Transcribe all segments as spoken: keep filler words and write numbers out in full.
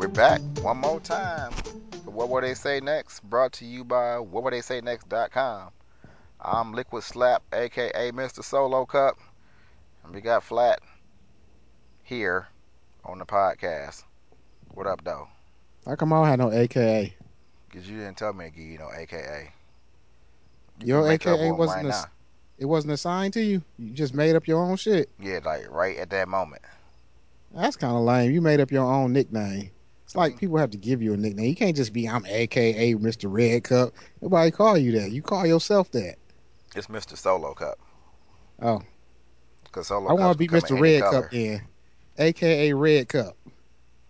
We're back one more time. What Will They Say Next? Brought to you by what will they say next dot com. I'm Liquid Slap, aka Mister Solo Cup, and we got Flat here on the podcast. What up, though? How come I don't have no A K A? Because you didn't tell me to give you no A K A. You your A K A wasn't right a, it wasn't assigned to you. You just made up your own shit. Yeah, like right at that moment. That's kind of lame. You made up your own nickname. It's like people have to give you a nickname. You can't just be, I'm A K A Mister Red Cup. Nobody call you that. You call yourself that. It's Mister Solo Cup. Oh. Because Solo Cup. I want to be Mister Red color. Cup then. A K A Red Cup.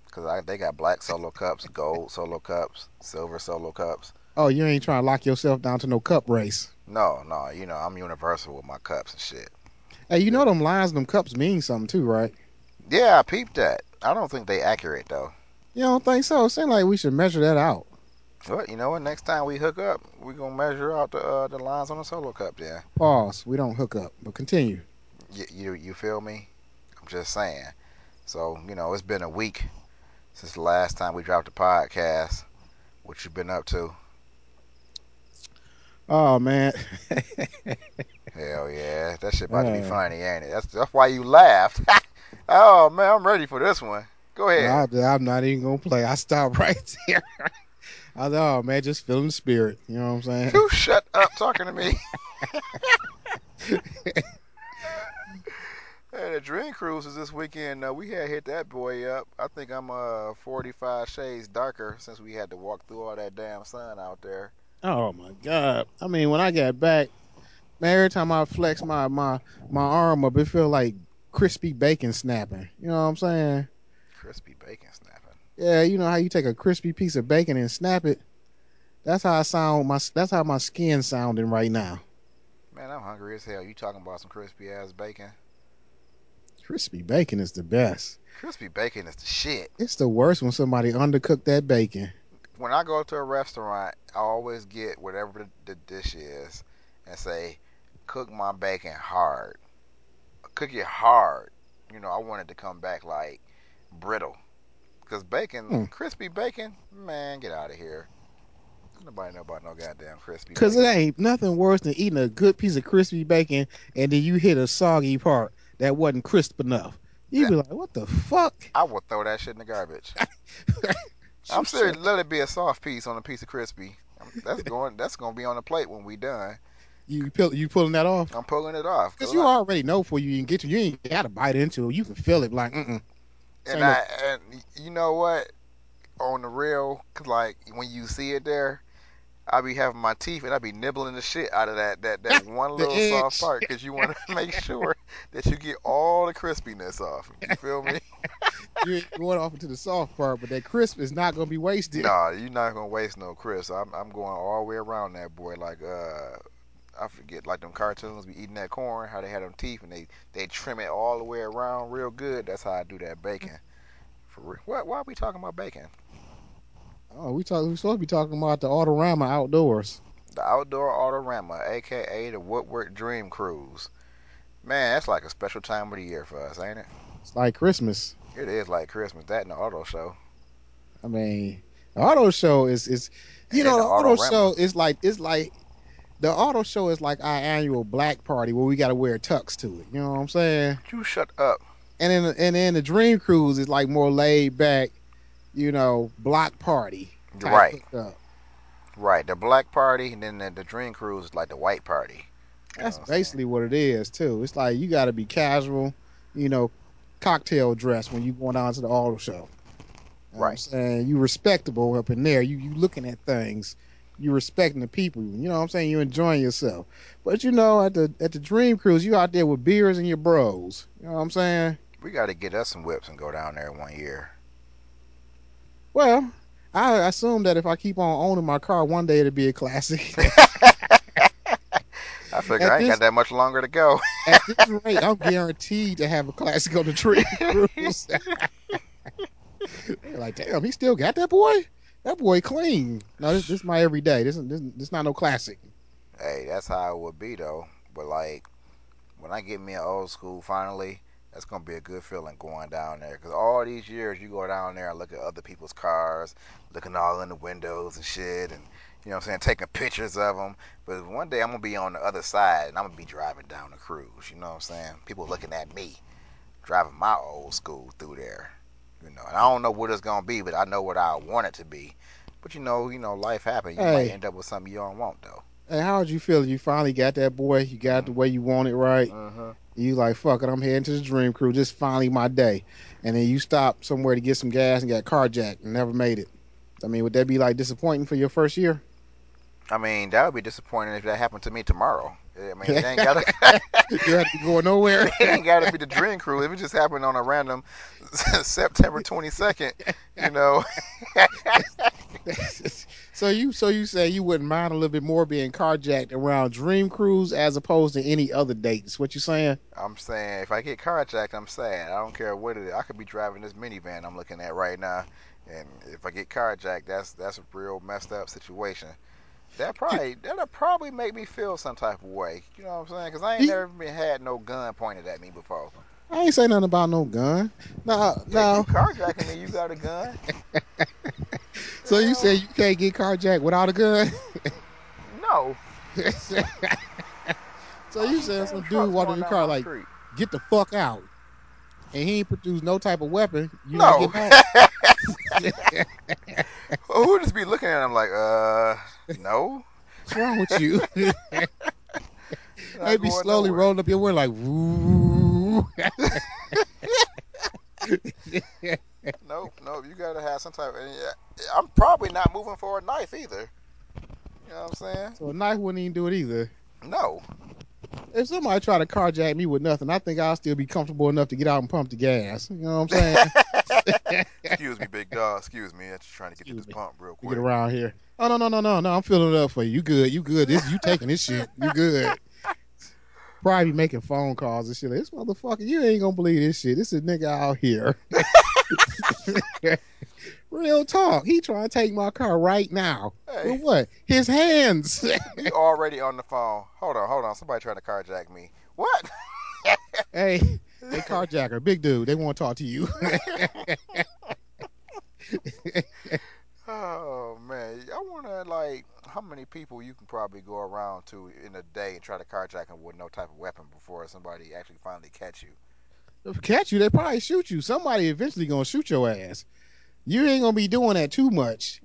Because they got black Solo Cups, gold Solo Cups, silver Solo Cups. Oh, you ain't trying to lock yourself down to no cup race. No, no. You know, I'm universal with my cups and shit. Hey, you yeah. know them lines, them cups mean something too, right? Yeah, I peeped that. I don't think they accurate, though. You don't think so? It seems like we should measure that out. Well, you know what? Next time we hook up, we're going to measure out the uh, the lines on the Solo Cup, yeah. Pause. We don't hook up, but continue. You, you you feel me? I'm just saying. So, you know, it's been a week since the last time we dropped a podcast. What you been up to? Oh, man. Hell, yeah. That shit about uh, to be funny, ain't it? That's, that's why you laughed. Oh, man, I'm ready for this one. Go ahead. No, I, I'm not even going to play. I stopped right there. I thought, oh, man, just feeling the spirit. You know what I'm saying? You shut up talking to me. Hey, the Dream Cruise is this weekend. Uh, we had hit that boy up. I think I'm uh, forty-five shades darker since we had to walk through all that damn sun out there. Oh, my God. I mean, when I got back, man, every time I flex my, my, my arm up, it feel like crispy bacon snapping. You know what I'm saying? Crispy bacon snapping. Yeah, you know how you take a crispy piece of bacon and snap it? That's how I sound. My That's how my skin sounding right now. Man, I'm hungry as hell. You talking about some crispy ass bacon? Crispy bacon is the best. Crispy bacon is the shit. It's the worst when somebody undercooked that bacon. When I go to a restaurant, I always get whatever the, the dish is and say, cook my bacon hard. Cook it hard. You know, I want it to come back like brittle. Because bacon, mm. crispy bacon, man, get out of here. Nobody know about no goddamn crispy Cause bacon. Because it ain't nothing worse than eating a good piece of crispy bacon and then you hit a soggy part that wasn't crisp enough. You be like, what the fuck? I will throw that shit in the garbage. I'm serious. Let it be a soft piece on a piece of crispy. That's going That's going to be on the plate when we done. You pull, you pulling that off? I'm pulling it off. Because you I, already know before you even get to you ain't got to bite into it. You can feel it like, mm-mm. And, I, and you know what? On the real, like, when you see it there, I be having my teeth and I be nibbling the shit out of that that, that one little edge. Soft part because you want to make sure that you get all the crispiness off. You feel me? You're going off into the soft part, but that crisp is not going to be wasted. No, nah, you're not going to waste no crisp. I'm, I'm going all the way around that, boy, like... uh. I forget, like them cartoons be eating that corn, how they had them teeth, and they, they trim it all the way around real good. That's how I do that bacon. For real. What? Why are we talking about bacon? Oh, we talk, we supposed to be talking about the Autorama Outdoors. The Outdoor Autorama, a k a the Woodward Dream Cruise. Man, that's like a special time of the year for us, ain't it? It's like Christmas. It is like Christmas. That and the auto show. I mean, the auto show is, is you and know, the, the auto Autorama. Show is like, it's like, the auto show is like our annual black party where we got to wear tux to it. You know what I'm saying? You shut up. And then and then the Dream Cruise is like more laid back, you know, block party. Right. Right. The black party and then the, the Dream Cruise is like the white party. That's basically what it is, too. It's like you got to be casual, you know, cocktail dress when you going down to the auto show. Right. And you respectable up in there. You you looking at things. You're respecting the people. You know what I'm saying? You're enjoying yourself. But, you know, at the at the Dream Cruise, you out there with beers and your bros. You know what I'm saying? We got to get us some whips and go down there one year. Well, I assume that if I keep on owning my car, one day it'll be a classic. I figure at I ain't this, got that much longer to go. At this rate, I'm guaranteed to have a classic on the Dream Cruise. They're like, damn, he still got that boy? That boy clean. No, this this my everyday. This this this not no classic. Hey, that's how it would be though. But like, when I get me an old school, finally, That's gonna be a good feeling going down there, because all these years you go down there and look at other people's cars, looking all in the windows and shit, and you know what I'm saying, taking pictures of them. But one day I'm gonna be on the other side and I'm gonna be driving down the cruise. You know what I'm saying? People looking at me driving my old school through there. You know, and I don't know what it's gonna be, but I know what I want it to be. But you know, you know, life happens. You hey. might end up with something you don't want though. Hey, how'd you feel? You finally got that boy. You got the way you want it, right? Mm-hmm. You like, fuck it, I'm heading to the Dream Cruise. This is finally my day. And then you stop somewhere to get some gas and got carjacked and never made it. I mean, would that be like disappointing for your first year? I mean, that would be disappointing if that happened to me tomorrow. I mean, it ain't gotta. You have to be going nowhere. It ain't gotta be the Dream Cruise. If it just happened on a random September twenty-second, you know. So you, so you say you wouldn't mind a little bit more being carjacked around Dream Cruise as opposed to any other date? Is what you saying? I'm saying if I get carjacked, I'm sad. I don't care what it is. I could be driving this minivan I'm looking at right now, and if I get carjacked, that's that's a real messed up situation. That probably that'll probably make me feel some type of way. You know what I'm saying? Because I ain't never been had no gun pointed at me before. I ain't say nothing about no gun. No, yeah, no. You carjacking me, you got a gun. So you say you can't get carjacked without a gun? No. So you said some dude walking in your car like, street. Get the fuck out. And he ain't produced no type of weapon. You no. Don't get back. Well, who just be looking at him like, uh, no? What's wrong with you? They'd be slowly rolling up your window like, woo. Nope, nope. You gotta have some type of. I'm probably not moving for a knife either. You know what I'm saying? So a knife wouldn't even do it either. No. If somebody tried to carjack me with nothing, I think I'll still be comfortable enough to get out and pump the gas. You know what I'm saying? Excuse me, big dog. Excuse me. I'm just trying to get Excuse to this me. pump real quick. Get around here. Oh, no, no, no, no, no. I'm filling it up for you. You good. You good. This, you taking this shit. You good. Probably making phone calls and shit. Like, this motherfucker, you ain't going to believe this shit. This is a nigga out here. Real talk. He trying to take my car right now. Hey. With what? His hands. We already on the phone. Hold on, hold on. Somebody trying to carjack me. What? Hey, they carjacker. Big dude. They want to talk to you. Oh, man. I wonder, like, how many people you can probably go around to in a day and try to carjack them with no type of weapon before somebody actually finally catch you. Catch you, they probably shoot you. Somebody eventually gonna shoot your ass. You ain't gonna be doing that too much.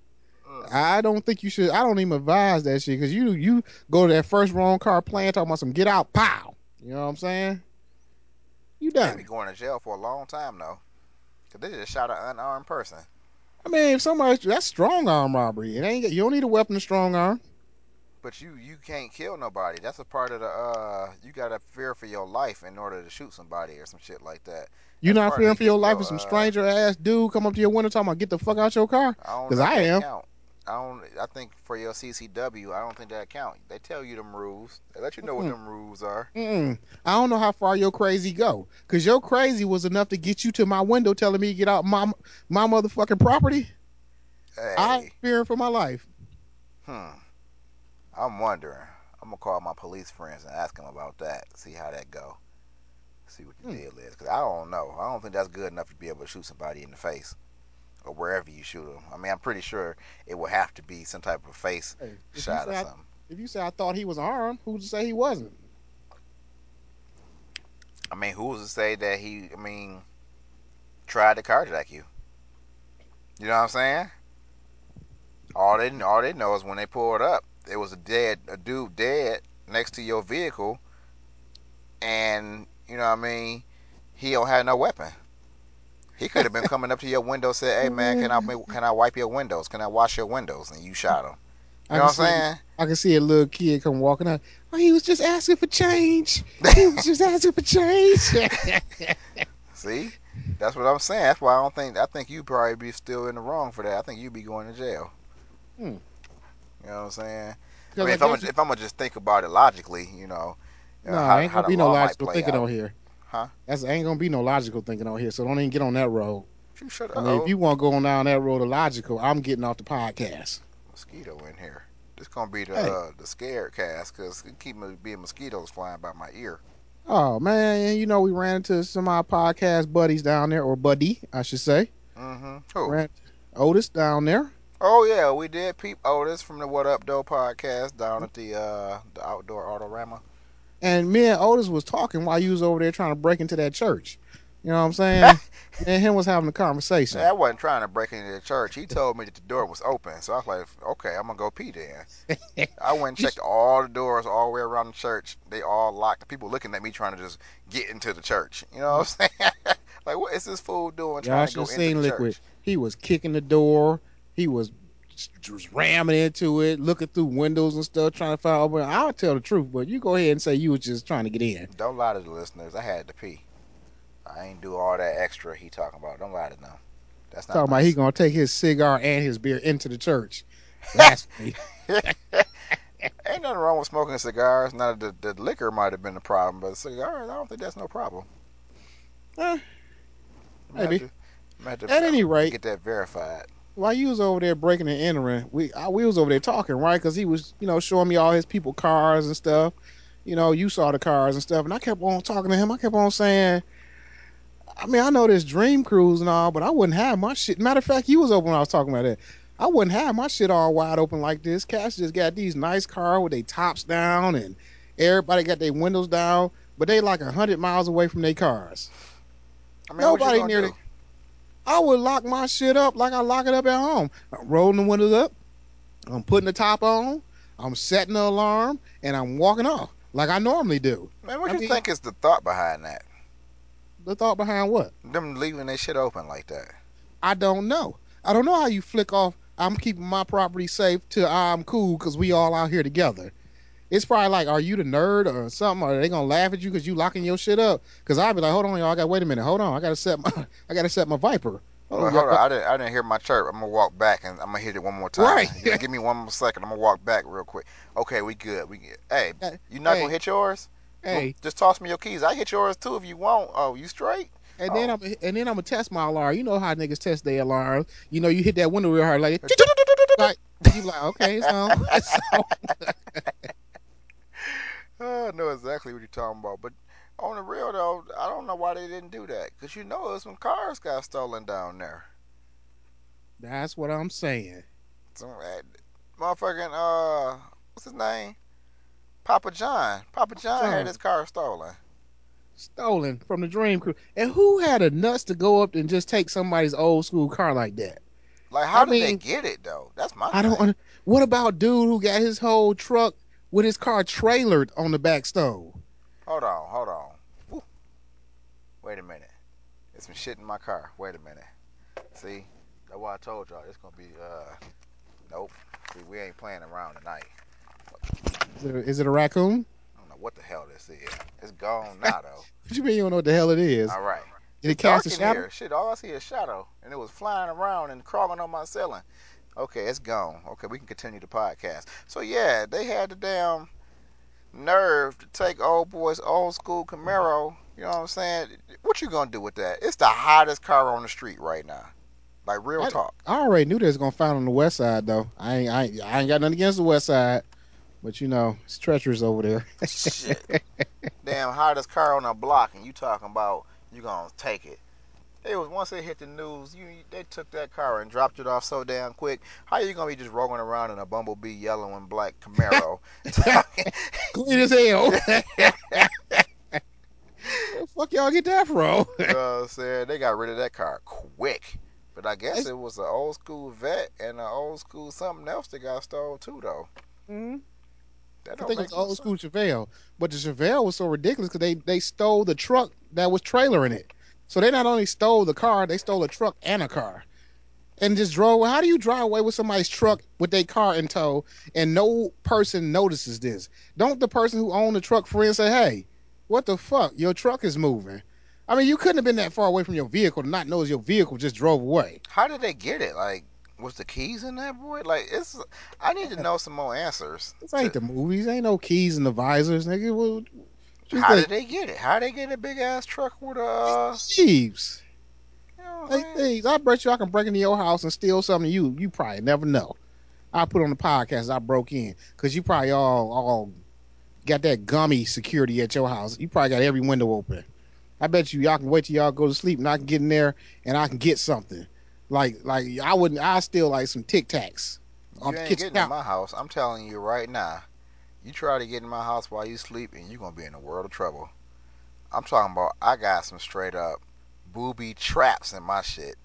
Ugh. I don't think you should. I don't even advise that shit, because you you go to that first wrong car plan talking about some get out, pow. You know what I'm saying? You done. They be going to jail for a long time though, because they just shot an unarmed person. I mean, if somebody, that's strong arm robbery. It ain't, you don't need a weapon to strong arm. But you, you can't kill nobody. That's a part of the, uh, you got to fear for your life in order to shoot somebody or some shit like that. You That's not fearing for your life if some uh, stranger ass dude come up to your window talking about get the fuck out your car? Because I, I am. Count. I don't, I think for your C C W, I don't think that count. They tell you them rules. They let you know Mm-mm. what them rules are. Mm-mm. I don't know how far your crazy go. Because your crazy was enough to get you to my window telling me to get out my, my motherfucking property. Hey. I'm fearing for my life. Hmm. I'm wondering. I'm going to call my police friends and ask them about that. See how that go. See what the hmm. deal is. Because I don't know. I don't think that's good enough to be able to shoot somebody in the face. Or wherever you shoot them. I mean, I'm pretty sure it would have to be some type of face hey, shot or I, something. If you say I thought he was armed, who's to say he wasn't? I mean, who's to say that he, I mean, tried to carjack you? You know what I'm saying? All they, all they know is when they pulled up, it was a dead a dude dead next to your vehicle, and you know what I mean, he don't have no weapon. He could have been coming up to your window, said, hey man, can I can I wipe your windows, can I wash your windows, and you shot him. You know what I'm saying? I can see a little kid come walking out, oh, he was just asking for change, he was just asking for change. See, that's what I'm saying. That's why I don't think I think you probably be still in the wrong for that. I think you'd be going to jail. hmm You know what I'm saying? I mean, I if, I'm, you... if I'm gonna just think about it logically, you know, no, how, ain't gonna be no logical thinking out. on here, huh? That's ain't gonna be no logical thinking on here. So don't even get on that road. You should. I mean, if you want to go down that road of logical, I'm getting off the podcast. Mosquito in here. This gonna be the hey. uh, the scared cast, because keep being mosquitoes flying by my ear. Oh man, you know we ran into some of our podcast buddies down there, or buddy, I should say. Mm-hmm. Who? Ran Otis down there. Oh yeah, we did peep Otis from the What Up Though podcast down at the uh, the outdoor Autorama. And me and Otis was talking while you was over there trying to break into that church. You know what I'm saying? And him was having a conversation. Yeah, I wasn't trying to break into the church. He told me that the door was open. So I was like, okay, I'm going to go pee then. I went and checked all the doors all the way around the church. They all locked. The people looking at me trying to just get into the church. You know what I'm saying? Like, what is this fool doing trying Y'all to go into seen the Liquid. Church? He was kicking the door. He was just ramming into it, looking through windows and stuff, trying to find open. I'll tell the truth, but you go ahead and say you was just trying to get in. Don't lie to the listeners. I had to pee. I ain't do all that extra he talking about. Don't lie to them. That's not talking nice. About he gonna take his cigar and his beer into the church. That's me. Ain't nothing wrong with smoking cigars. Now the, the liquor might have been the problem, but cigars, I don't think that's no problem. Eh, maybe. To, at to, any uh, rate, get that verified. While you was over there breaking and entering, we I, we was over there talking, right? Because he was, you know, showing me all his people cars and stuff. You know, you saw the cars and stuff, and I kept on talking to him. I kept on saying. I mean, I know this Dream Cruise and all, but I wouldn't have my shit. Matter of fact, you was open when I was talking about that. I wouldn't have my shit all wide open like this. Cash just got these nice cars with their tops down and everybody got their windows down, but they like one hundred miles away from their cars. I mean, nobody near the... I would lock my shit up like I lock it up at home. I'm rolling the windows up. I'm putting the top on. I'm setting the alarm, and I'm walking off like I normally do. Man, what do you mean, think is the thought behind that? The thought behind what? Them leaving their shit open like that. I don't know. I don't know how you flick off, I'm keeping my property safe till I'm cool because we all out here together. It's probably like, are you the nerd or something? Are they going to laugh at you because you locking your shit up? Because I'd be like, hold on, y'all. I got to wait a minute. Hold on. I got to set my I got to set my Viper. Hold well, on. Hold on. I, didn't, I didn't hear my chirp. I'm going to walk back and I'm going to hit it one more time. Right. You give me one more second. I'm going to walk back real quick. Okay, we good. We good. Hey, you not hey. going to hit yours? Hey, well, just toss me your keys. I hit yours too if you want. Oh, you straight? And oh. then I'm and then I'm gonna test my alarm. You know how niggas test their alarms. You know you hit that window real hard like, like you like okay, it's on. It's on. I know exactly what you're talking about. But on the real though, I don't know why they didn't do that. Cause you know it's when cars got stolen down there. That's what I'm saying. So, uh, motherfucking uh, what's his name? Papa John. Papa John John had his car stolen. Stolen from the Dream Cruise. And who had the nuts to go up and just take somebody's old school car like that? Like, how I did mean, they get it, though? That's my I thing. Don't, what about dude who got his whole truck with his car trailered on the back stove? Hold on, hold on. Woo. Wait a minute. There's some shit in my car. Wait a minute. See? That's why I told y'all. It's going to be, uh... nope. See, we ain't playing around tonight. Is it, a, is it a raccoon? I don't know what the hell this is. It's gone now, though. What you mean you don't know what the hell it is? All right. Did it cast a shadow? Here. Shit, all I see is shadow, and it was flying around and crawling on my ceiling. Okay, it's gone. Okay, we can continue the podcast. So, yeah, they had the damn nerve to take old boy's old school Camaro. You know what I'm saying? What you going to do with that? It's the hottest car on the street right now. Like, real I, talk. I already knew they was going to find on the west side, though. I ain't, I ain't, I ain't got nothing against the west side. But, you know, it's treacherous over there. Shit. Damn, hottest car on the block, and you talking about you going to take it. It was once they hit the news, you they took that car and dropped it off so damn quick. How you going to be just rolling around in a bumblebee yellow and black Camaro? Clean as hell. Where the fuck y'all get that from? You know what I'm saying? They got rid of that car quick. But I guess it was an old school Vet and an old school something else that got stolen too, though. Mm-hmm. I think it's old school Chevelle, but the Chevelle was so ridiculous because they, they stole the truck that was trailering it. So they not only stole the car, they stole a truck and a car, and just drove. How do you drive away with somebody's truck with their car in tow and no person notices this? Don't the person who owned the truck friend say, "Hey, what the fuck? Your truck is moving." I mean, you couldn't have been that far away from your vehicle to not notice your vehicle just drove away. How did they get it? Like. Was the keys in that boy? Like it's, I need to know some more answers. This ain't the movies. Ain't no keys in the visors, nigga. Well, how like, did they get it? How they get a big ass truck with uh thieves? You know, hey, thieves. I bet you I can break into your house and steal something. You you probably never know. I put on the podcast. I broke in because you probably all all got that gummy security at your house. You probably got every window open. I bet you y'all can wait till y'all go to sleep, and I can get in there and I can get something. Like, like I wouldn't. I still like some Tic Tacs. You ain't getting count. in my house. I'm telling you right now. You try to get in my house while you sleep, and you're gonna be in a world of trouble. I'm talking about. I got some straight up booby traps in my shit.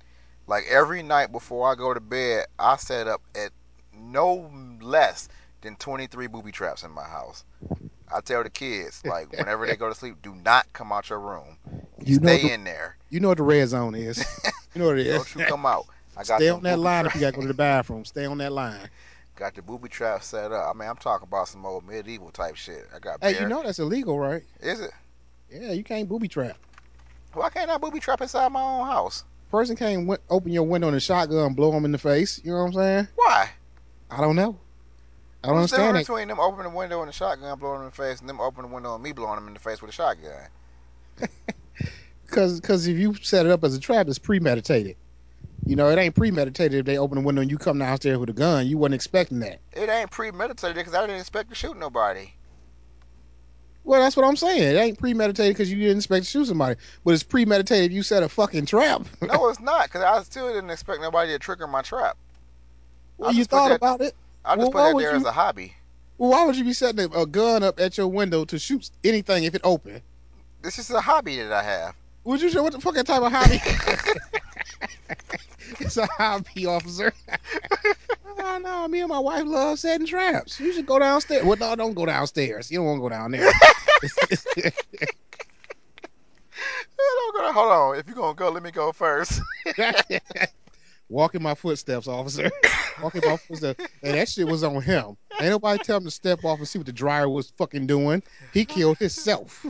Like every night before I go to bed, I set up at no less than twenty-three booby traps in my house. I tell the kids, like, whenever they go to sleep, do not come out your room. You Stay the, in there. You know what the red zone is. You know what it is. Don't you come out. I got Stay on that line if you got to go to the bathroom. Stay on that line. Got the booby trap set up. I mean, I'm talking about some old medieval type shit. I got. Hey, bear. You know that's illegal, right? Is it? Yeah, you can't booby trap. Why can't I booby trap inside my own house? Person can't w- open your window in a shotgun and blow them in the face. You know what I'm saying? Why? I don't know. I don't What's understand. What's the difference between them opening the window and the shotgun blowing them in the face and them opening the window and me blowing them in the face with a shotgun? Because because if you set it up as a trap, it's premeditated. You know, it ain't premeditated if they open the window and you come downstairs with a gun. You wasn't expecting that. It ain't premeditated because I didn't expect to shoot nobody. Well, that's what I'm saying. It ain't premeditated because you didn't expect to shoot somebody. But it's premeditated if you set a fucking trap. No, it's not, because I still didn't expect nobody to trigger my trap. Well, I you thought that, about it. I just well, put that there you, as a hobby. Well, why would you be setting a gun up at your window to shoot anything if it open? This is a hobby that I have. Would you say what the fucking type of hobby? It's a hobby, officer. No, no, me and my wife love setting traps. You should go downstairs. Well, no, don't go downstairs. You don't want to go down there. Don't go down. Hold on. If you're going to go, let me go first. Walk in my footsteps, officer. Walk in my footsteps. And that shit was on him. Ain't nobody tell him to step off and see what the dryer was fucking doing. He killed himself.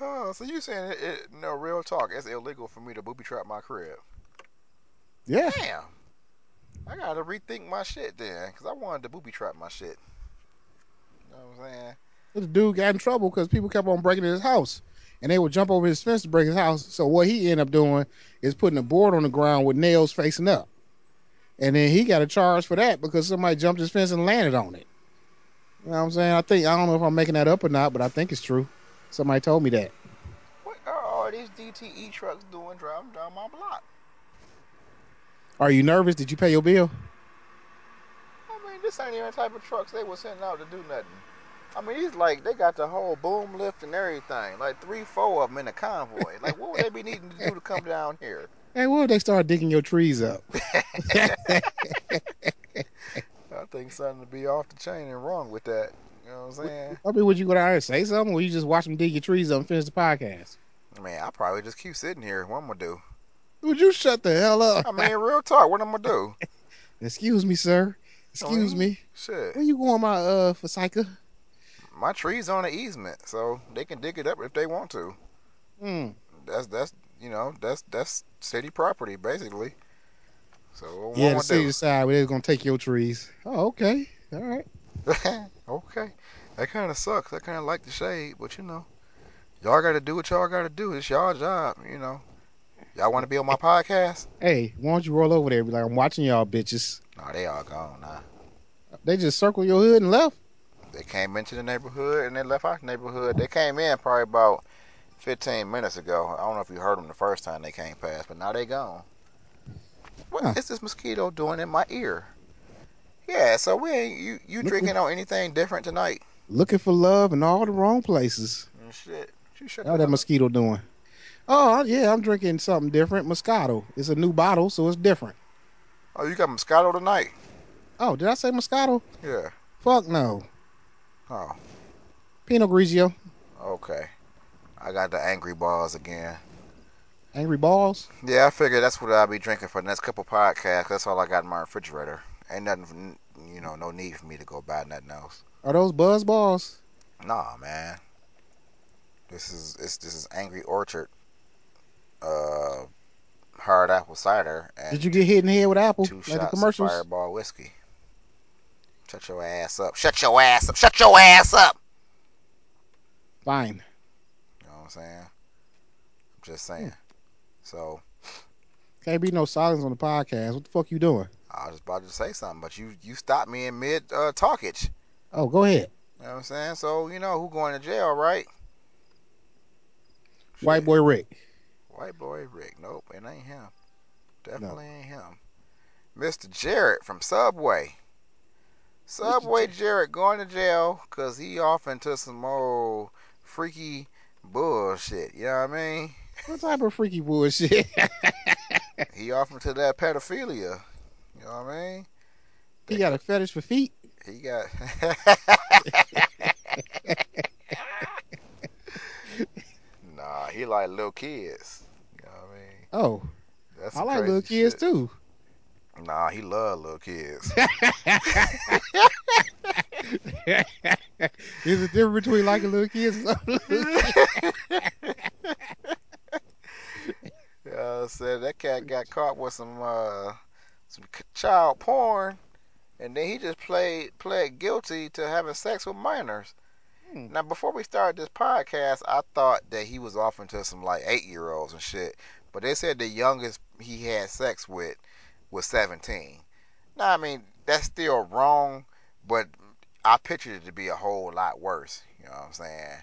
Oh, so you saying, it, it, no, real talk, it's illegal for me to booby trap my crib. Yeah. Damn. I got to rethink my shit then, because I wanted to booby trap my shit. You know what I'm saying? This dude got in trouble because people kept on breaking his house, and they would jump over his fence to break his house. So what he ended up doing is putting a board on the ground with nails facing up. And then he got a charge for that because somebody jumped his fence and landed on it. You know what I'm saying? I think I don't know if I'm making that up or not, but I think it's true. Somebody told me that. What are all these D T E trucks doing driving down my block? Are you nervous? Did you pay your bill? I mean, this ain't even the type of trucks they were sending out to do nothing. I mean, these like, they got the whole boom lift and everything. Like three, four of them in a convoy. Like, what would they be needing to do to come down here? Hey, what would they start digging your trees up? I think something to be off the chain and wrong with that. You know what I'm saying? I mean, would you go down here and say something, or would you just watch them dig your trees up and finish the podcast? I mean, I'll probably just keep sitting here. What I'm going to do? Would you shut the hell up? I mean, real talk. What am I going to do? Excuse me, sir. Excuse I mean, me. Shit. Where you going, my uh, Forsyka? My tree's on an easement, so they can dig it up if they want to. Mm. That's, that's you know, that's that's city property, basically. So what yeah, the city decide where they're going to take your trees. Oh, okay. All right. Okay. That kind of sucks. I kind of like the shade, but, you know, y'all got to do what y'all got to do. It's y'all job, you know. Y'all want to be on my podcast? Hey, why don't you roll over there and be like, I'm watching y'all bitches. Nah, they all gone, nah. They just circled your hood and left? They came into the neighborhood and they left our neighborhood. They came in probably about fifteen minutes ago. I don't know if you heard them the first time they came past, but now they gone. What huh. is this mosquito doing in my ear? Yeah, so we ain't, you, you Look, drinking on anything different tonight? Looking for love in all the wrong places. And shit. How's that mosquito doing? Oh, yeah, I'm drinking something different. Moscato. It's a new bottle, so it's different. Oh, you got Moscato tonight? Oh, did I say Moscato? Yeah. Fuck no. Oh. Pinot Grigio. Okay. I got the Angry Balls again. Angry Balls? Yeah, I figured that's what I'll be drinking for the next couple podcasts. That's all I got in my refrigerator. Ain't nothing, you know, no need for me to go buy nothing else. Are those Buzz Balls? Nah, man. This is, it's, this is Angry Orchard. Uh, hard apple cider. And did you get hit in the head with apple? Two like shots the commercials? Of Fireball whiskey. Shut your ass up. Shut your ass up. Shut your ass up. Fine. You know what I'm saying? I'm just saying. Yeah. So. Can't be no silence on the podcast. What the fuck you doing? I was about to say something, but you, you stopped me in mid uh, talkage. Oh, go ahead. You know what I'm saying? So, you know, who going to jail, right? Shit. White boy Rick. White boy Rick. Nope, it ain't him. Definitely no. ain't him. Mister Jared from Subway. Subway Jared going to jail because he off into some old freaky bullshit. You know what I mean? What type of freaky bullshit? He off into that pedophilia. You know what I mean? He got a fetish for feet. He got. Nah, he like little kids. You know what I mean? Oh, that's I like little kids shit. too. Nah, he love little kids. There's a difference between liking little kids and some little kids. Uh, said that cat got caught with some uh, some child porn, and then he just played pled guilty to having sex with minors. Hmm. Now, before we started this podcast, I thought that he was off into some like eight year olds and shit, but they said the youngest he had sex with was seventeen. Now, I mean, that's still wrong, but I pictured it to be a whole lot worse. You know what I'm saying?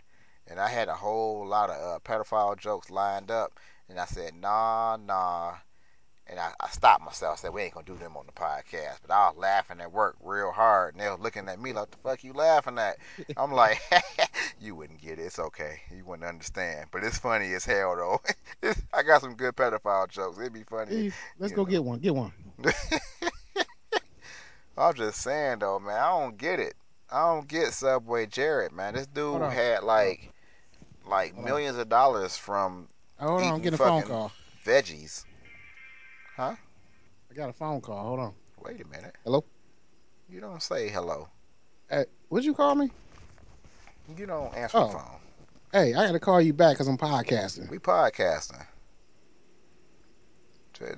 And I had a whole lot of uh, pedophile jokes lined up. And I said, nah, nah. And I, I stopped myself. I said, we ain't going to do them on the podcast. But I was laughing at work real hard. And they was looking at me like, the fuck you laughing at? I'm like, you wouldn't get it. It's okay. You wouldn't understand. But it's funny as hell, though. I got some good pedophile jokes. It'd be funny. Let's go know. get one. Get one. I'm just saying, though, man. I don't get it. I don't get Subway Jared, man. This dude had, like, like Hold millions on. of dollars from... Hold on, I'm getting a phone call. Veggies. Huh? I got a phone call. Hold on. Wait a minute. Hello? You don't say hello. Hey, what'd you call me? You don't answer oh. the phone. Hey, I got to call you back because I'm podcasting. We podcasting.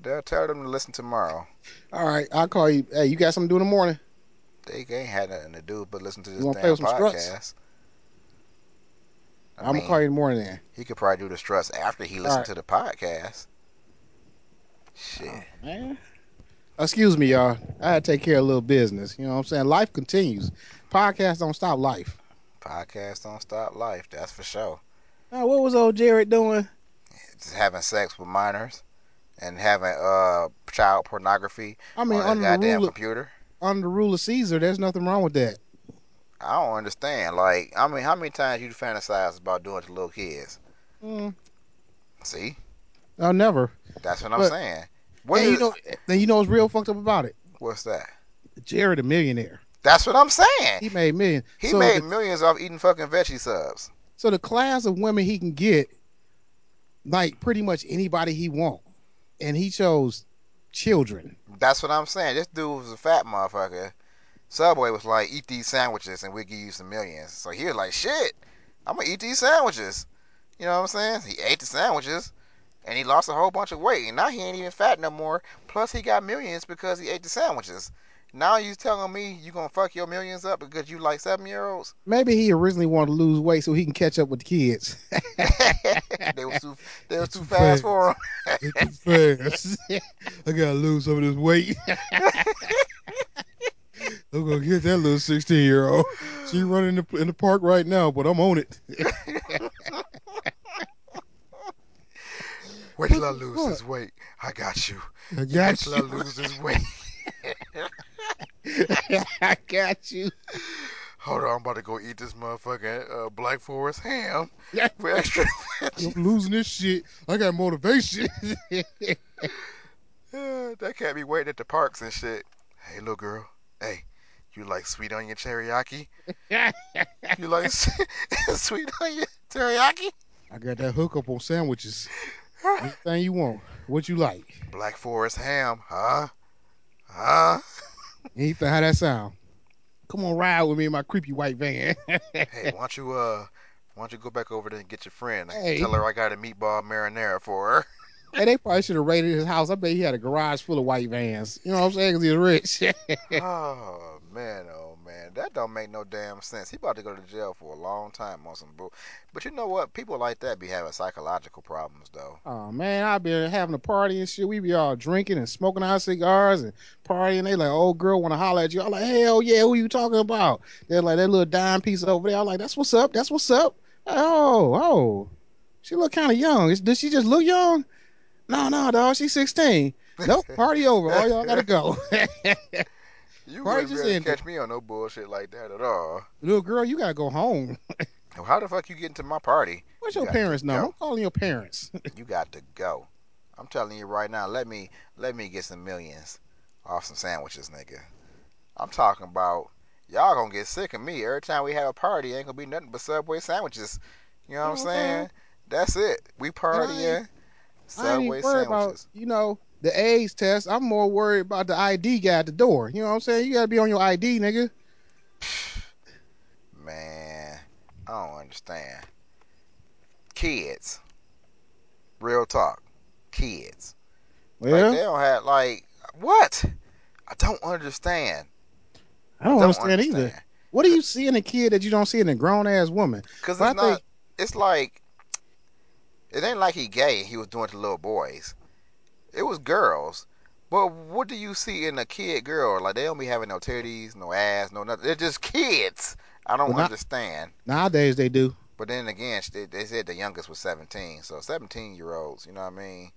They'll tell them to listen tomorrow. All right, I'll call you. Hey, you got something to do in the morning? They ain't had nothing to do but listen to this damn podcast. I I'm mean, gonna call you in the morning then. He could probably do the struts after he listened right. to the podcast. Shit. Oh, man. Excuse me, y'all. I had to take care of a little business. You know what I'm saying? Life continues. Podcasts don't stop life. Podcasts don't stop life, that's for sure. Now, what was old Jared doing? Just having sex with minors and having uh child pornography I mean, on a goddamn computer. Under the rule of Caesar, there's nothing wrong with that. I don't understand. Like, I mean, how many times you fantasize about doing it to little kids? Mm. See? Oh, never. That's what but, I'm saying. What is, you know, then you know what's real fucked up about it? What's that? Jared a millionaire. That's what I'm saying. He made millions. He so made the, millions off eating fucking veggie subs. So the class of women he can get, like, pretty much anybody he want. And he chose children. That's what I'm saying. This dude was a fat motherfucker. Subway was like, eat these sandwiches and we'll give you some millions. So he was like, shit, I'm going to eat these sandwiches. You know what I'm saying? He ate the sandwiches and he lost a whole bunch of weight. And now he ain't even fat no more. Plus he got millions because he ate the sandwiches. Now you telling me you going to fuck your millions up because you like seven-year-olds? Maybe he originally wanted to lose weight so he can catch up with the kids. they were too, they were too, too fast, fast for him. They're too fast. I got to lose some of this weight. I'm gonna get that little sixteen-year-old. She running in the, in the park right now, but I'm on it. Wait till I lose what? this weight. I got you. I got Wait till you. I lose this weight. I got you. Hold on, I'm about to go eat this motherfucking uh, Black Forest ham for extra. I'm losing this shit. I got motivation. uh, that can't be waiting at the parks and shit. Hey, little girl. Hey. You like sweet onion teriyaki? You like sweet onion teriyaki? I got that hookup on sandwiches. Anything you want. What you like? Black Forest ham, huh? Huh? Anything, how that sound? Come on, ride with me in my creepy white van. Hey, why don't you uh why don't you go back over there and get your friend? I hey. Tell her I got a meatball marinara for her. Hey, they probably should have raided his house. I bet he had a garage full of white vans. You know what I'm saying? Because he was rich. Oh, man. Oh, man. That don't make no damn sense. He about to go to jail for a long time on some bull. But you know what? People like that be having psychological problems, though. Oh, man, I be having a party and shit. We be all drinking and smoking our cigars and partying. They like, old girl want to holler at you. I'm like, hell yeah, who you talking about? They're like, that little dime piece over there. I'm like, that's what's up. That's what's up. Oh, oh. She look kind of young. Does she just look young? No, no, dog. She's sixteen. Nope, party over. All y'all gotta go. You wouldn't really catch me on no bullshit like that at all. Little girl, you gotta go home. How the fuck you get into my party? What's your parents know? I'm calling your parents. You got to go. I'm telling you right now. Let me let me get some millions off some sandwiches, nigga. I'm talking about y'all gonna get sick of me every time we have a party. Ain't gonna be nothing but Subway sandwiches. You know what I'm saying? That's it. We partying. Subway sandwiches. You know. The AIDS test, I'm more worried about the I D guy at the door. You know what I'm saying? You got to be on your I D, nigga. Man, I don't understand. Kids. Real talk. Kids. Well, like, they don't have, like, what? I don't understand. I don't, I don't understand, understand either. What do you see in a kid that you don't see in a grown-ass woman? Because it's, think... it's like, it ain't like he gay he was doing it to little boys. It was girls, but what do you see in a kid girl? Like, they don't be having no titties, no ass, no nothing. They're just kids. I don't well, understand. Nowadays they do. But then again, they, they said the youngest was seventeen. So seventeen-year-olds, you know what I mean?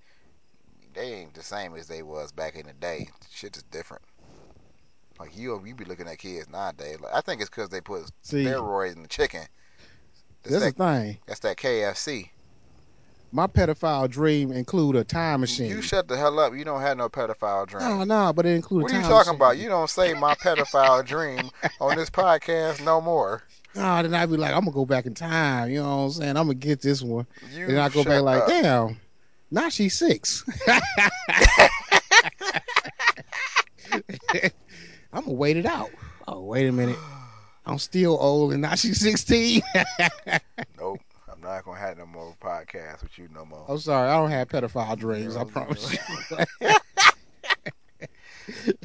They ain't the same as they was back in the day. Shit is different. Like, you you be looking at kids nowadays. Like, I think it's because they put see, steroids in the chicken. That's, that's that, the thing. That's that K F C. My pedophile dream include a time machine. You shut the hell up. You don't have no pedophile dream. No, no, but it includes a time machine. What are you talking about? You don't say my pedophile dream on this podcast no more. No, then I'd be like, I'm going to go back in time. You know what I'm saying? I'm going to get this one. You then I go back up. Like, damn, now she's six. I'm going to wait it out. Oh, wait a minute. I'm still old and now she's sixteen. Nope. I'm not gonna have no more podcasts with you no more. I'm sorry, I don't have pedophile dreams. I promise you.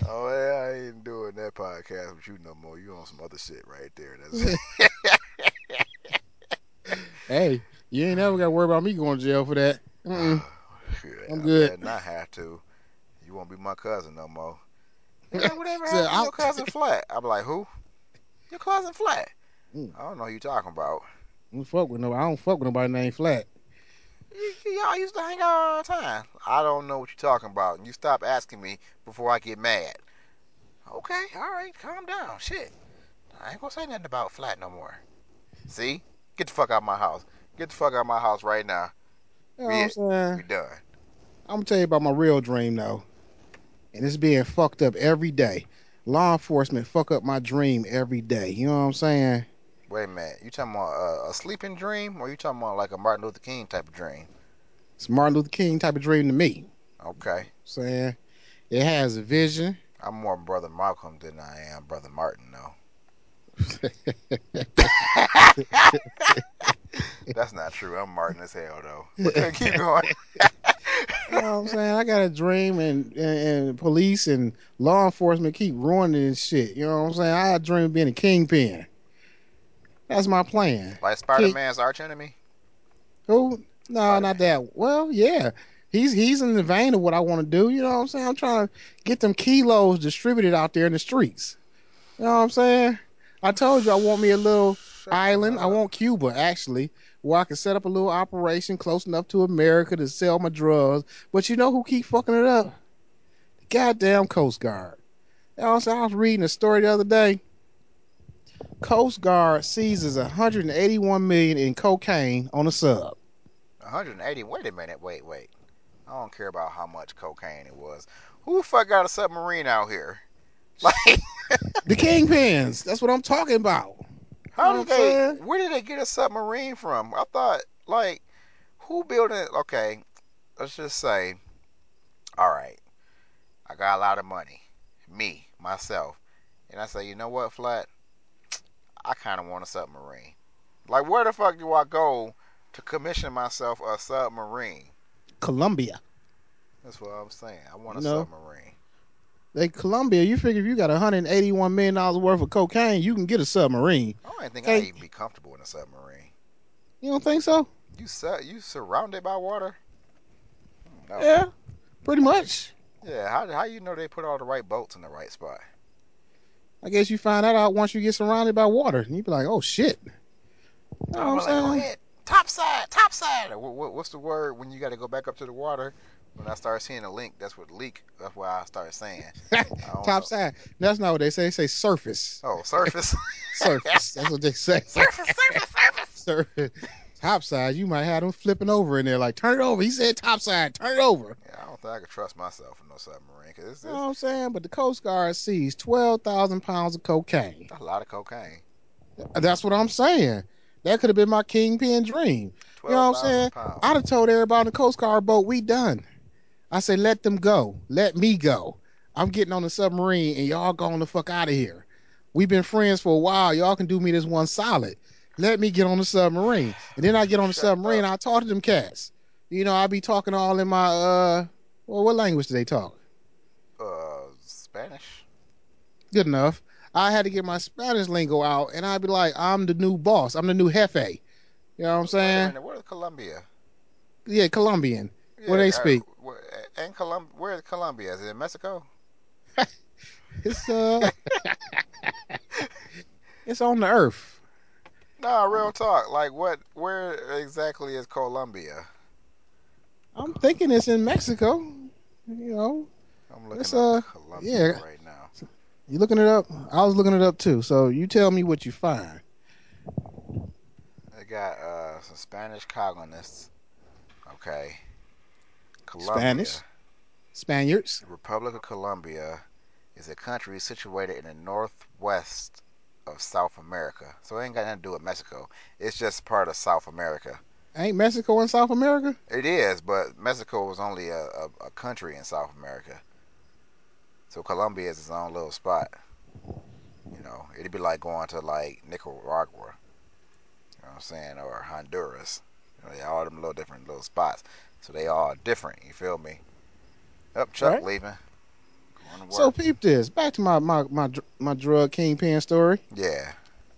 Oh yeah, I ain't doing that podcast with you no more. You on some other shit right there. That's it. Hey, you ain't never gotta worry about me going to jail for that. Mm-mm. Yeah, I'm good. I better not have to. You won't be my cousin no more. Yeah, whatever happened to so your cousin Flat? I'm like, who? Your cousin Flat? Mm. I don't know who you talking about. I don't fuck with nobody. I don't fuck with nobody named Flat. Y'all used to hang out all the time. I don't know what you're talking about. You stop asking me before I get mad. Okay, all right, calm down. Shit, I ain't gonna say nothing about Flat no more. See, get the fuck out of my house. Get the fuck out of my house right now. You know what I'm saying? We done. I'm gonna tell you about my real dream though, and it's being fucked up every day. Law enforcement fuck up my dream every day. You know what I'm saying? Wait a minute. You talking about uh, a sleeping dream, or you talking about like a Martin Luther King type of dream? It's Martin Luther King type of dream to me. Okay. So yeah, it has a vision. I'm more Brother Malcolm than I am Brother Martin, though. That's not true. I'm Martin as hell, though. But keep going. You know what I'm saying? I got a dream, and, and, and police and law enforcement keep ruining this shit. You know what I'm saying? I had a dream of being a kingpin. That's my plan. Like Spider-Man's arch enemy? Who? No, Spider-Man. Not that. Well, yeah. He's he's in the vein of what I want to do. You know what I'm saying? I'm trying to get them kilos distributed out there in the streets. You know what I'm saying? I told you I want me a little Shut island. I want Cuba, actually, where I can set up a little operation close enough to America to sell my drugs. But you know who keep fucking it up? The goddamn Coast Guard. You know what I'm saying? I was reading a story the other day. Coast Guard seizes one hundred eighty-one million dollars in cocaine on a sub. one hundred eighty? Wait a minute. Wait, wait. I don't care about how much cocaine it was. Who the fuck got a submarine out here? Like the kingpins. That's what I'm talking about. How you know did they? Saying? Where did they get a submarine from? I thought, like, who building it? Okay, let's just say, all right, I got a lot of money. Me, myself. And I say, you know what, Flat? I kind of want a submarine. Like, where the fuck do I go to commission myself a submarine? Colombia. That's what I'm saying. I want you a know, submarine. They Colombia, you figure if you got one hundred eighty-one million dollars worth of cocaine, you can get a submarine. I don't even think hey. I'd even be comfortable in a submarine. You don't think so? You su you surrounded by water? No. Yeah, pretty much. Yeah, how how you know they put all the right boats in the right spot? I guess you find that out once you get surrounded by water. And you be like, oh, shit. You know what I'm saying? Like, go ahead. Top side, top side. What, what, what's the word when you got to go back up to the water? When I started seeing a link, that's what leak. That's why I started saying. I top know. Side. That's not what they say. They say surface. Oh, surface. Surface. That's what they say. Surface, surface, surface. Surface. Top side. You might have them flipping over in there like, turn it over. He said top side. Turn it over. Yeah, I don't think I could trust myself in no submarine. Cause it's, it's, you know what I'm saying? But the Coast Guard seized twelve thousand pounds of cocaine. That's a lot of cocaine. That's what I'm saying. That could have been my kingpin dream. twelve, you know what I'm saying? Pounds. I'd have told everybody on the Coast Guard boat, we done. I say, let them go. Let me go. I'm getting on the submarine, and y'all going the fuck out of here. We've been friends for a while. Y'all can do me this one solid. Let me get on the submarine. And then I get on the Shut submarine, up. I talk to them cats. You know, I be talking all in my, uh, well, what language do they talk? Uh, Spanish. Good enough. I had to get my Spanish lingo out, and I'd be like, I'm the new boss. I'm the new jefe. You know what I'm saying? Where's Colombia? Yeah, Colombian. Yeah, where they speak. Uh, and Colum where is Colombia? Is it in Mexico? It's uh, it's on the earth. Nah, real talk. Like, what? Where exactly is Colombia? I'm thinking it's in Mexico. You know, I'm looking at uh, Colombia yeah. right now. You looking it up? I was looking it up too. So you tell me what you find. They got uh, some Spanish colonists. Okay. Colombia. Spanish, Spaniards. The Republic of Colombia is a country situated in the northwest of South America. So it ain't got nothing to do with Mexico. It's just part of South America. Ain't Mexico in South America? It is, but Mexico was only a, a, a country in South America. So Colombia is its own little spot. You know, it'd be like going to like Nicaragua, you know what I'm saying, or Honduras. You know, they all them little different little spots. So they all different, you feel me? Up, Chuck right. leaving. So peep this. Back to my my my my drug kingpin story. Yeah.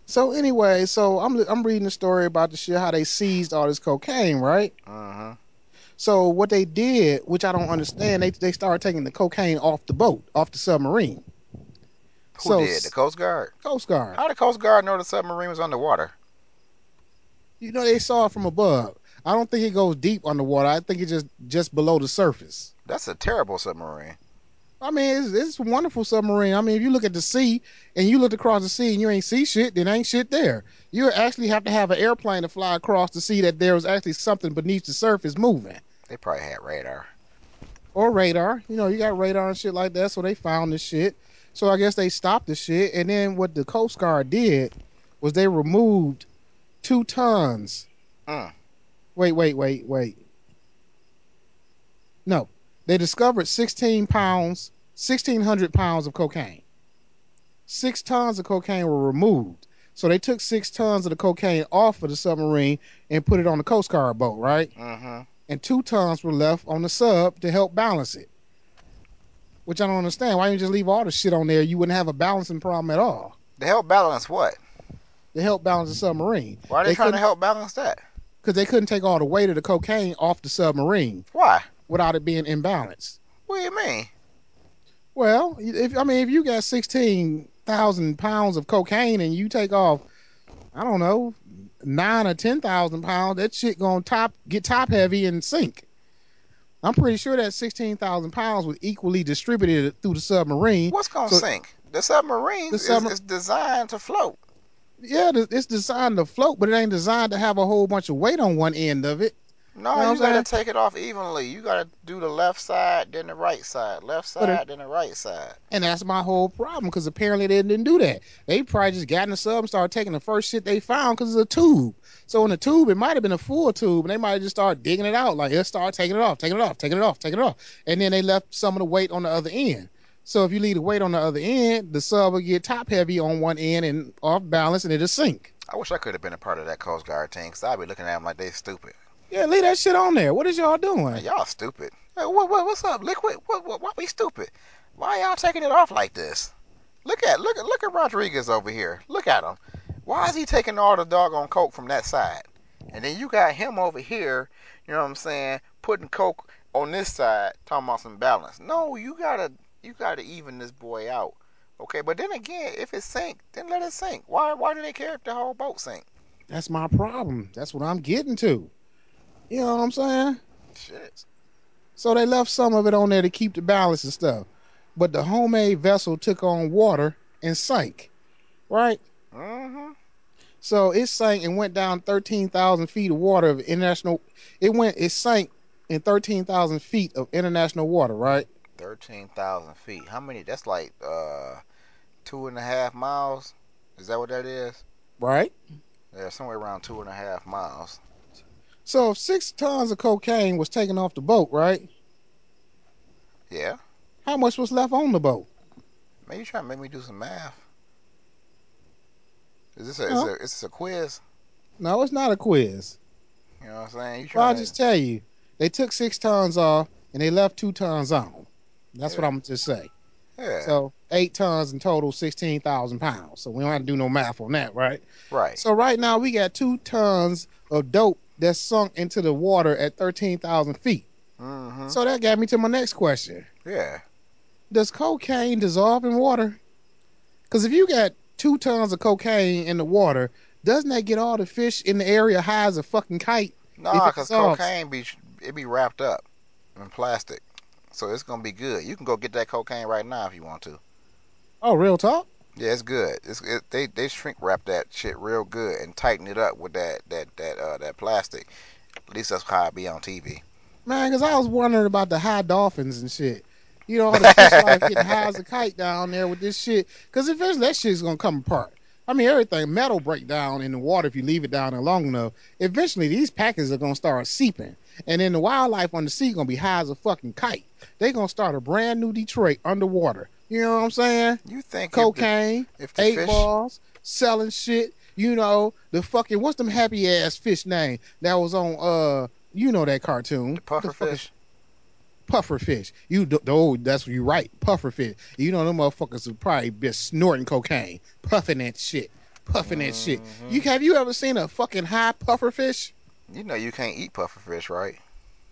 So anyway, so I'm I'm reading the story about the shit how they seized all this cocaine, right? Uh-huh. So what they did, which I don't understand, they they started taking the cocaine off the boat, off the submarine. Who so, did? The Coast Guard. Coast Guard. How did Coast Guard know the submarine was underwater? You know, they saw it from above. I don't think it goes deep underwater. I think it's just, just below the surface. That's a terrible submarine. I mean, it's, it's a wonderful submarine. I mean, if you look at the sea and you look across the sea and you ain't see shit, then ain't shit there. You actually have to have an airplane to fly across to see that there was actually something beneath the surface moving. They probably had radar. Or radar. You know, you got radar and shit like that, so they found this shit. So I guess they stopped the shit. And then what the Coast Guard did was they removed two tons. Mm. Wait, wait, wait, wait. No. They discovered sixteen pounds, sixteen hundred pounds of cocaine. Six tons of cocaine were removed. So they took six tons of the cocaine off of the submarine and put it on the Coast Guard boat, right? Uh-huh. And two tons were left on the sub to help balance it. Which I don't understand. Why didn't you just leave all the shit on there? You wouldn't have a balancing problem at all. To help balance what? To help balance the submarine. Why are they, they trying to help balance that? Because they couldn't take all the weight of the cocaine off the submarine. Why? Without it being imbalanced. What do you mean? Well, if I mean, if you got sixteen thousand pounds of cocaine and you take off, I don't know, nine or ten thousand pounds, that shit going to top, get top heavy and sink. I'm pretty sure that sixteen thousand pounds was equally distributed through the submarine. What's going to so, sink? The submarine the submar is, is designed to float. Yeah, it's designed to float, but it ain't designed to have a whole bunch of weight on one end of it. No, you, know you gotta take it off evenly. You gotta do the left side, then the right side, left side, it, then the right side. And that's my whole problem, because apparently they didn't do that. They probably just got in the sub and started taking the first shit they found, because it's a tube. So in the tube, it might have been a full tube, and they might have just started digging it out. Like, let's start taking it off, taking it off, taking it off, taking it off. And then they left some of the weight on the other end. So if you leave the weight on the other end, the sub will get top heavy on one end and off balance, and it'll sink. I wish I could have been a part of that Coast Guard team, because I'd be looking at them like they stupid. Yeah, leave that shit on there. What is y'all doing? Y'all stupid. Hey, what, what, what's up, Liquid? What, what, why we stupid? Why y'all taking it off like this? Look at look at look at Rodriguez over here. Look at him. Why is he taking all the doggone coke from that side? And then you got him over here, you know what I'm saying, putting coke on this side, talking about some balance. No, you gotta you gotta even this boy out. Okay, but then again, if it sink, then let it sink. Why why do they care if the whole boat sink? That's my problem. That's what I'm getting to. You know what I'm saying? Shit. So they left some of it on there to keep the balance and stuff. But the homemade vessel took on water and sank, right? Mm-hmm. So it sank and went down thirteen thousand feet of water of international. It went, it sank in thirteen thousand feet of international water, right? thirteen thousand feet. How many? That's like uh, two and a half miles. Is that what that is? Right. Yeah, somewhere around two and a half miles. So six tons of cocaine was taken off the boat, right? Yeah. How much was left on the boat? Man, you trying to make me do some math? Is this a, uh-huh. is a, is this a quiz? No, it's not a quiz. You know what I'm saying? You well, I'll to... just tell you. They took six tons off, and they left two tons on. That's yeah. what I'm just say. Yeah. So eight tons in total, sixteen thousand pounds. So we don't have to do no math on that, right? Right. So right now we got two tons of dope that's sunk into the water at thirteen thousand feet. Mm-hmm. So that got me to my next question. Yeah. Does cocaine dissolve in water? Because if you got two tons of cocaine in the water, doesn't that get all the fish in the area high as a fucking kite? No, nah, because cocaine, be it be wrapped up in plastic. So it's going to be good. You can go get that cocaine right now if you want to. Oh, real talk? Yeah, it's good. It's it, they they shrink wrap that shit real good and tighten it up with that that that uh that plastic. At least that's how it be on T V. Man, because I was wondering about the high dolphins and shit. You know, all the fish like getting high as a kite down there with this shit. Because eventually that shit's going to come apart. I mean, everything, metal break down in the water if you leave it down there long enough. Eventually these packets are going to start seeping. And then the wildlife on the sea going to be high as a fucking kite. They're going to start a brand new Detroit underwater. You know what I'm saying? You think cocaine, if the, if the eight fish... balls, selling shit. You know, the fucking, what's them happy ass fish name that was on, uh, you know that cartoon. The puffer the fish. Is... Puffer fish. You, oh, that's what you right. Puffer fish. You know, them motherfuckers would probably be snorting cocaine, puffing that shit, puffing that mm-hmm. shit. You Have you ever seen a fucking high puffer fish? You know you can't eat puffer fish, right?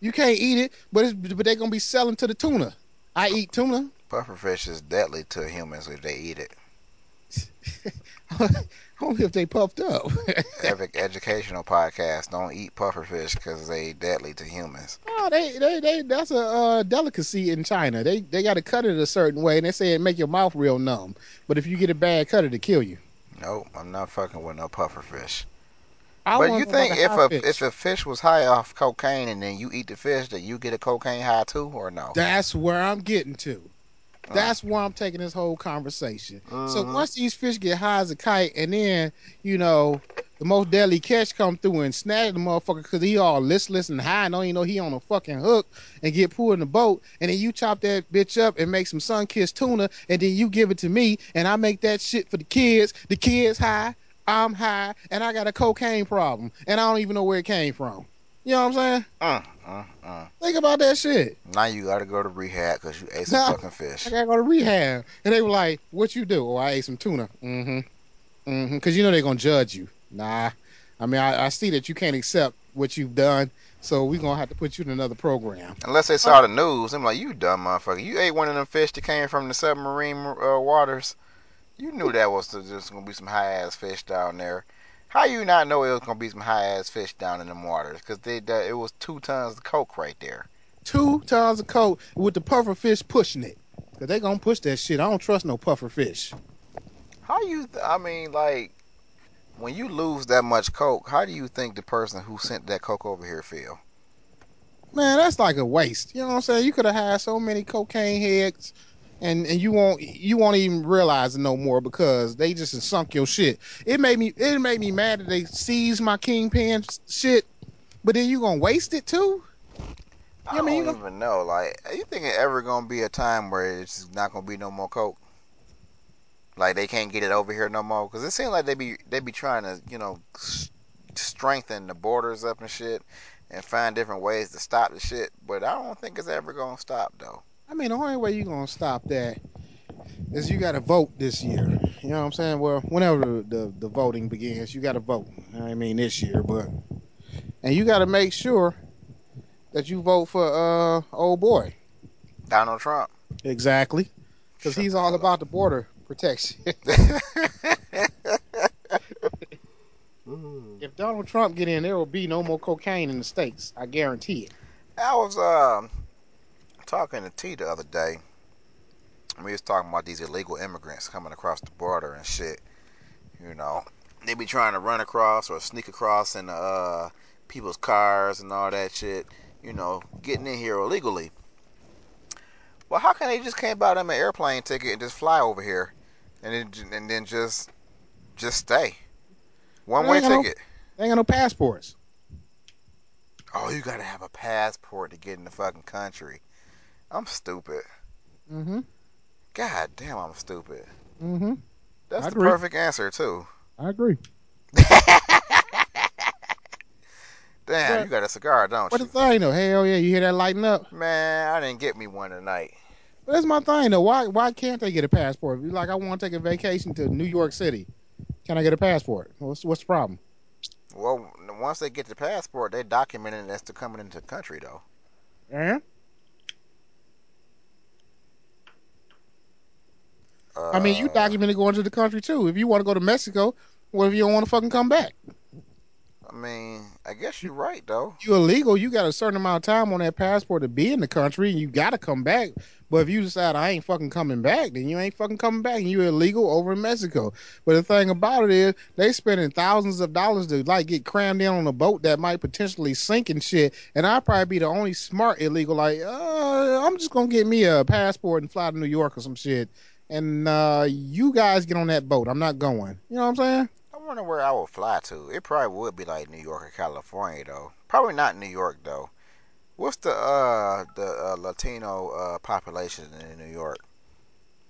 You can't eat it, but it's, but they're going to be selling to the tuna. I eat tuna. Puffer fish is deadly to humans if they eat it. Only if they puffed up. Epic educational podcast. Don't eat puffer fish because they deadly to humans. Oh, they, they, they that's a uh, delicacy in China. They they got to cut it a certain way, and they say it make your mouth real numb. But if you get a bad cut, it'll kill you. Nope, I'm not fucking with no puffer fish. I but you think like a if a fish. if a fish was high off cocaine and then you eat the fish, that you get a cocaine high too, or no? That's where I'm getting to. That's why I'm taking this whole conversation. Mm-hmm. So once these fish get high as a kite, and then, you know, the most deadly catch come through and snatch the motherfucker because he all listless and high and don't even know he on a fucking hook and get pulled in the boat, and then you chop that bitch up and make some sun-kissed tuna, and then you give it to me, and I make that shit for the kids. The kids high, I'm high, and I got a cocaine problem, and I don't even know where it came from. You know what I'm saying? Uh, uh, uh. Think about that shit. Now you got to go to rehab because you ate some now, fucking fish. I got to go to rehab. And they were like, what you do? Oh, I ate some tuna. Mm-hmm. Mm-hmm. Because you know they're going to judge you. Nah. I mean, I, I see that you can't accept what you've done, so we're going to have to put you in another program. Unless they saw the news. I'm like, you dumb motherfucker. You ate one of them fish that came from the submarine uh, waters. You knew that was just going to be some high-ass fish down there. How you not know it was going to be some high-ass fish down in them waters? Because they uh, it was two tons of coke right there. Two tons of coke with the puffer fish pushing it. Because they going to push that shit. I don't trust no puffer fish. How you... Th- I mean, like, when you lose that much coke, how do you think the person who sent that coke over here feel? Man, that's like a waste. You know what I'm saying? You could have had so many cocaine heads... And and you won't you won't even realize it no more because they just sunk your shit. It made me it made me mad that they seized my kingpin shit, but then you gonna waste it too? I, I mean, don't you even know. Like, you think it ever gonna be a time where it's not gonna be no more coke? Like they can't get it over here no more because it seems like they be they be trying to you know s- strengthen the borders up and shit and find different ways to stop the shit. But I don't think it's ever gonna stop though. I mean, the only way you're gonna stop that is you got to vote this year. You know what I'm saying? Well, whenever the, the, the voting begins, you got to vote. I mean, this year, but and you got to make sure that you vote for uh old boy, Donald Trump. Exactly, because he's all about the border protection. If Donald Trump get in, there will be no more cocaine in the states. I guarantee it. I was um uh, talking to T the other day. We was talking about these illegal immigrants coming across the border and shit. You know, they be trying to run across or sneak across in uh people's cars and all that shit. You know, getting in here illegally. Well, how can they just can't buy them an airplane ticket and just fly over here, and then, and then just just stay? One way ticket. They ain't got no passports. Oh, you gotta have a passport to get in the fucking country. I'm stupid. Mm-hmm. God damn, I'm stupid. Mm-hmm. That's the perfect answer, too. I agree. Damn, you got a cigar, don't you? What the thing, though? Hell yeah, you hear that lighting up? Man, I didn't get me one tonight. But that's my thing, though. Why Why can't they get a passport? Like, I want to take a vacation to New York City. Can I get a passport? What's, what's the problem? Well, once they get the passport, they documented it as to coming into the country, though. Yeah. I mean, you documented going to the country, too. If you want to go to Mexico, what if you don't want to fucking come back? I mean, I guess you're right, though. You're illegal. You got a certain amount of time on that passport to be in the country, and you got to come back. But if you decide, I ain't fucking coming back, then you ain't fucking coming back, and you're illegal over in Mexico. But the thing about it is, they spending thousands of dollars to, like, get crammed in on a boat that might potentially sink and shit, and I'd probably be the only smart illegal, like, uh, I'm just going to get me a passport and fly to New York or some shit. And uh, you guys get on that boat. I'm not going. You know what I'm saying? I wonder where I would fly to. It probably would be like New York or California, though. Probably not New York, though. What's the uh, the uh, Latino uh, population in New York?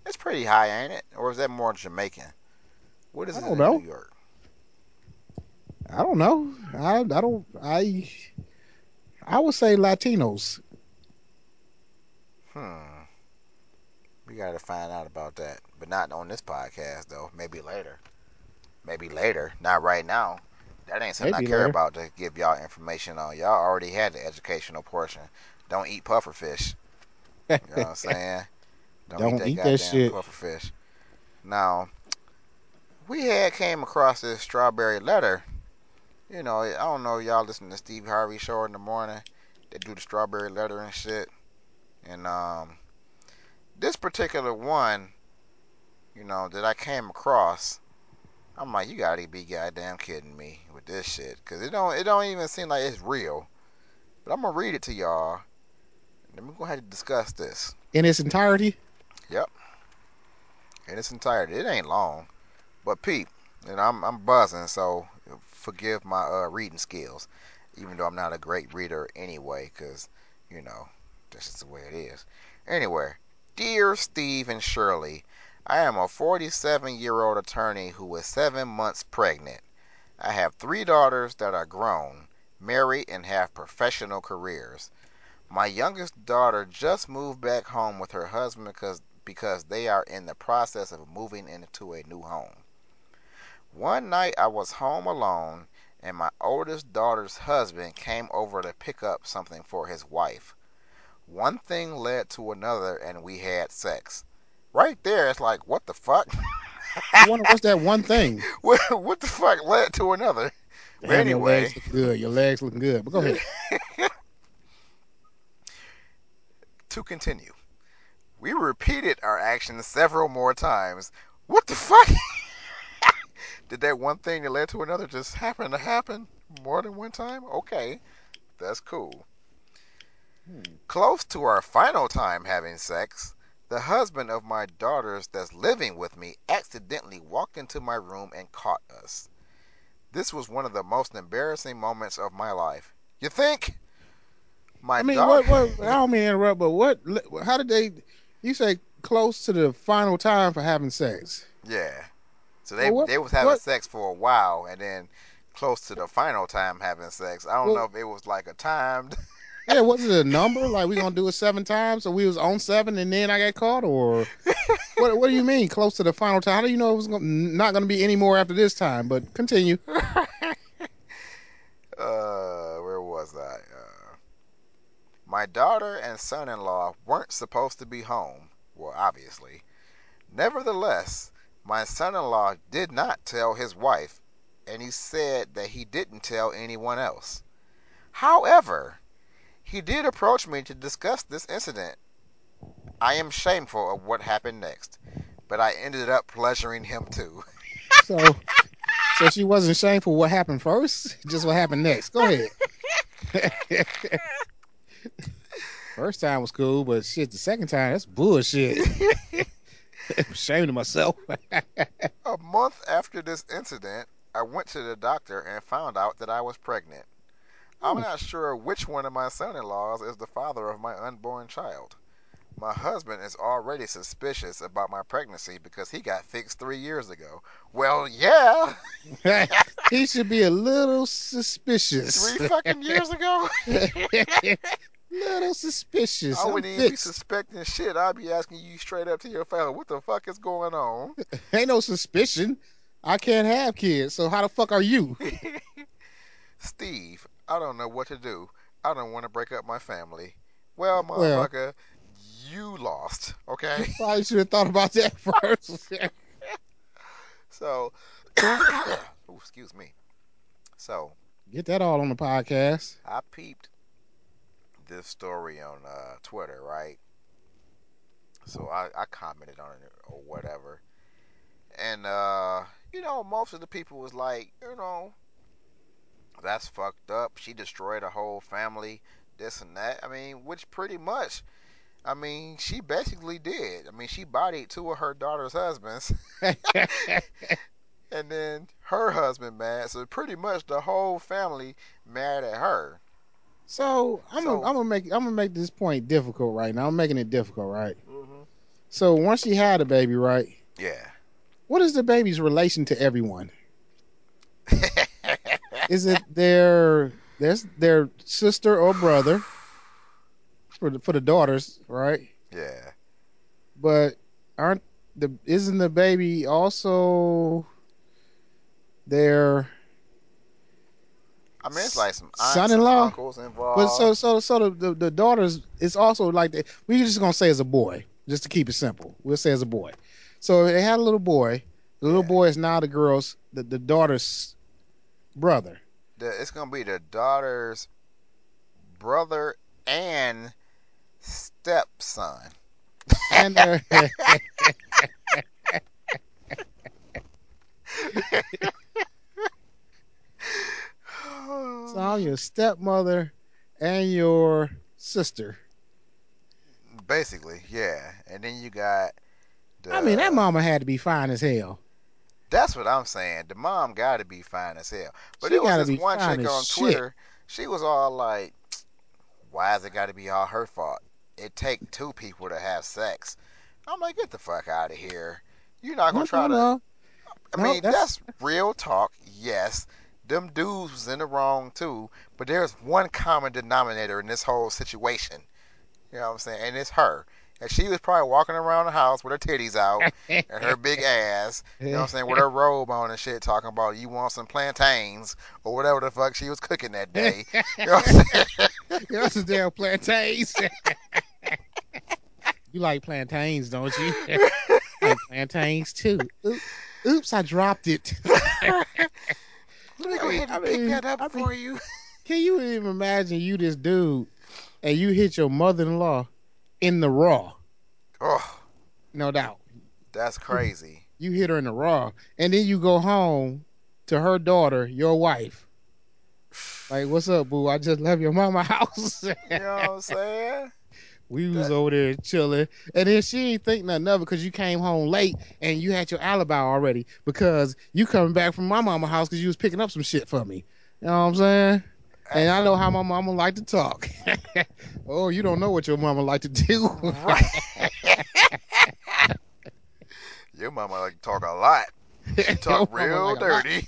It's pretty high, ain't it? Or is that more Jamaican? What is it in New York? I don't know. I I don't I I would say Latinos. Hmm. We got to find out about that. But not on this podcast, though. Maybe later. Maybe later. Not right now. That ain't something Maybe I care later. About to give y'all information on. Y'all already had the educational portion. Don't eat puffer fish. You know what I'm saying? Don't, Don't eat that, eat goddamn that shit. Puffer fish. Now, we had came across this strawberry letter. You know, I don't know. Y'all listen to Steve Harvey show in the morning. They do the strawberry letter and shit. And, um... this particular one, you know, that I came across, I'm like, you gotta be goddamn kidding me with this shit, cause it don't, it don't even seem like it's real. But I'm gonna read it to y'all, and then we're gonna have to discuss this in its entirety. Yep, in its entirety. It ain't long, but peep, and I'm, I'm buzzing, so forgive my uh, reading skills, even though I'm not a great reader anyway, cause you know, that's just the way it is. Anyway. Dear Steve and Shirley, I am a forty-seven-year-old attorney who is seven months pregnant. I have three daughters that are grown, married, and have professional careers. My youngest daughter just moved back home with her husband because, because they are in the process of moving into a new home. One night I was home alone, and my oldest daughter's husband came over to pick up something for his wife. One thing led to another, and we had sex. Right there, it's like, what the fuck? I wonder what's that one thing? what, what the fuck led to another? Damn, but anyway, your legs look good. Your legs look good. But go ahead. To continue, we repeated our actions several more times. What the fuck? Did that one thing that led to another just happen to happen more than one time? Okay, that's cool. Close to our final time having sex, the husband of my daughters that's living with me accidentally walked into my room and caught us. This was one of the most embarrassing moments of my life. You think? My I mean, daughter... what, what, I don't mean to interrupt, but what? How did they... You say close to the final time for having sex. Yeah. So they, well, what, they was having what? sex for a while, and then close to the final time having sex. I don't well, know if it was like a timed... Yeah, was it a number? Like, we gonna do it seven times? So we was on seven, and then I got caught, or what? What do you mean close to the final time? How do you know it was gonna, not gonna be any more after this time? But continue. uh, where was I? Uh, my daughter and son-in-law weren't supposed to be home. Well, obviously. Nevertheless, my son-in-law did not tell his wife, and he said that he didn't tell anyone else. However, he did approach me to discuss this incident. I am shameful of what happened next, but I ended up pleasuring him too. So, so she wasn't shameful what happened first, just what happened next. Go ahead. First time was cool, but shit, the second time, that's bullshit. I'm ashamed of myself. A month after this incident, I went to the doctor and found out that I was pregnant. I'm not sure which one of my son-in-laws is the father of my unborn child. My husband is already suspicious about my pregnancy because he got fixed three years ago. Well, yeah. He should be a little suspicious. Three fucking years ago? Little suspicious. I wouldn't even be suspecting shit. I'd be asking you straight up to your face, what the fuck is going on? Ain't no suspicion. I can't have kids, so how the fuck are you? Steve, I don't know what to do. I don't want to break up my family. Well, motherfucker, well, you lost, okay? You probably should have thought about that first. So, ooh, excuse me. So, get that all on the podcast. I peeped this story on uh, Twitter, right? So I, I commented on it or whatever. And, uh, you know, most of the people was like, you know, that's fucked up. She destroyed a whole family, this and that. I mean, which pretty much, I mean, she basically did. I mean, she bodied two of her daughter's husbands. And then her husband mad. So pretty much the whole family mad at her. So I'm so, gonna, I'm gonna make I'm gonna make this point difficult right now. I'm making it difficult, right? Mm-hmm. So once she had a baby, right? Yeah. What is the baby's relation to everyone? Is it their their their sister or brother for the, for the daughters, right? Yeah. But aren't the isn't the baby also their? I mean, it's like some aunts son-in-law, and uncles involved. But so so so the, the the daughters. It's also like the, we're just gonna say as a boy, just to keep it simple. We'll say as a boy. So they had a little boy. The little yeah. boy is now the girl's the the daughter's. brother. The, it's gonna be the daughter's brother and stepson. And their... So I'm your stepmother and your sister. Basically, yeah. And then you got. The... I mean, that mama had to be fine as hell. That's what I'm saying. The mom got to be fine as hell. But it was this one chick on Twitter. She was all like, why has it got to be all her fault? It take two people to have sex. I'm like, get the fuck out of here. You're not going to try to... I mean, that's real talk, yes. Them dudes was in the wrong, too. But there's one common denominator in this whole situation. You know what I'm saying? And it's her. And she was probably walking around the house with her titties out and her big ass, you know what I'm saying, with her robe on and shit, talking about you want some plantains or whatever the fuck she was cooking that day. You know what I'm saying? You want some damn plantains? You like plantains, don't you? I like plantains, too. Oops, I dropped it. Let me go ahead and I mean, pick that up I mean, for you. Can you even imagine you this dude and you hit your mother-in-law in the raw? Oh, no doubt. That's crazy. You hit her in the raw, and then you go home to her daughter, your wife. Like, what's up, boo? I just left your mama house. You know what I'm saying? We was that... over there chilling, and then she ain't think nothing of it because you came home late and you had your alibi already because you coming back from my mama house because you was picking up some shit for me. You know what I'm saying? And I know how my mama like to talk. Oh, you don't know what your mama like to do. Right. Your mama like to talk a lot. She talk real like dirty.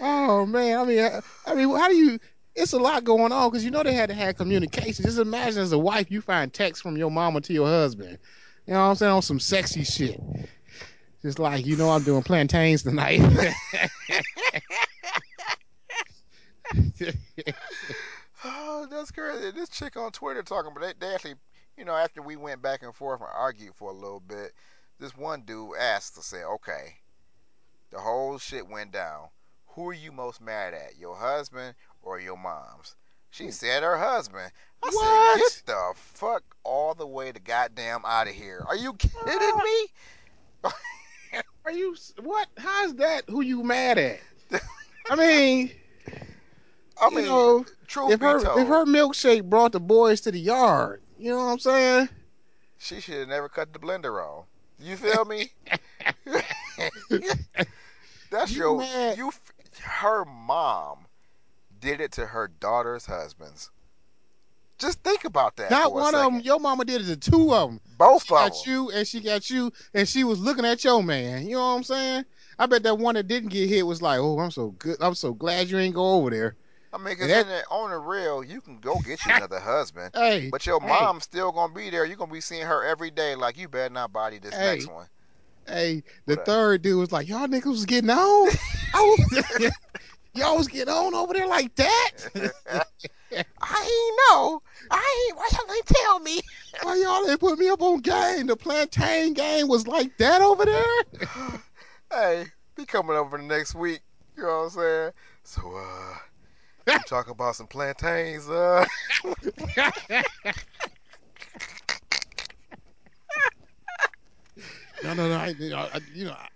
Oh man, I mean, I, I mean, how do you it's a lot going on because you know they had to have communication. Just imagine as a wife, you find texts from your mama to your husband. You know what I'm saying? On some sexy shit. Just like, you know, I'm doing plantains tonight. Oh, that's crazy. This chick on Twitter talking, but they, they actually, you know, after we went back and forth and argued for a little bit, this one dude asked to say, okay, the whole shit went down. Who are you most mad at, your husband or your mom's? She said her husband. I what? said, get the fuck all the way the goddamn out of here. Are you kidding me? Are you, what? How is that who you mad at? I mean... I mean, you know, truth if be her, told, if her milkshake brought the boys to the yard, you know what I'm saying? She should have never cut the blender off. You feel me? That's you your mad. you. Her mom did it to her daughter's husbands. Just think about that. Not for one a of them. Your mama did it to two of them. Both she of got them. You and she got you, and she was looking at your man. You know what I'm saying? I bet that one that didn't get hit was like, "Oh, I'm so good. I'm so glad you ain't go over there." I mean, cause that, in the, on the real, you can go get you another husband, hey, but your hey. mom's still gonna be there. You're gonna be seeing her every day. Like, you better not body this hey. next one. Hey, the what third up? dude was like, "Y'all niggas was getting on. Was, y'all was getting on over there like that." I ain't know. I ain't. Why y'all ain't tell me? Why y'all ain't put me up on game? The plantain game was like that over there. Hey, be coming over next week. You know what I'm saying? So, uh. I'm talking about some plantains, uh. no, no, no. I, I, you know, I,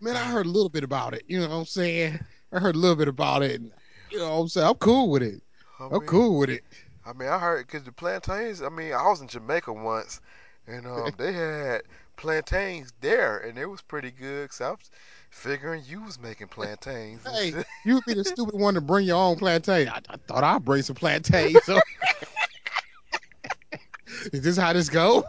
man, I heard a little bit about it. You know what I'm saying? I heard a little bit about it. And, you know what I'm saying? I'm cool with it. I mean, I'm cool with it. I mean, I heard because the plantains, I mean, I was in Jamaica once, and um, they had plantains there, and it was pretty good. So I was figuring you was making plantains. Hey, you'd be the stupid one to bring your own plantain. I, I thought I'd bring some plantains. So. Is this how this go?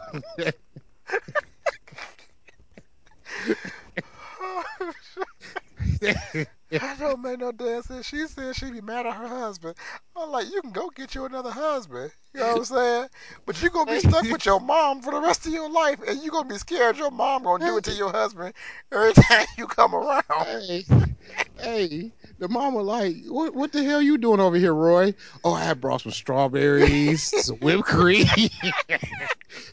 I don't make no damn sense. She said she'd be mad at her husband. I'm like, you can go get you another husband. You know what I'm saying? But you're going to be stuck with your mom for the rest of your life, and you're going to be scared your mom going to do it to your husband every time you come around. Hey, hey, the mama like, what what the hell you doing over here, Roy? Oh, I brought some strawberries, some whipped cream.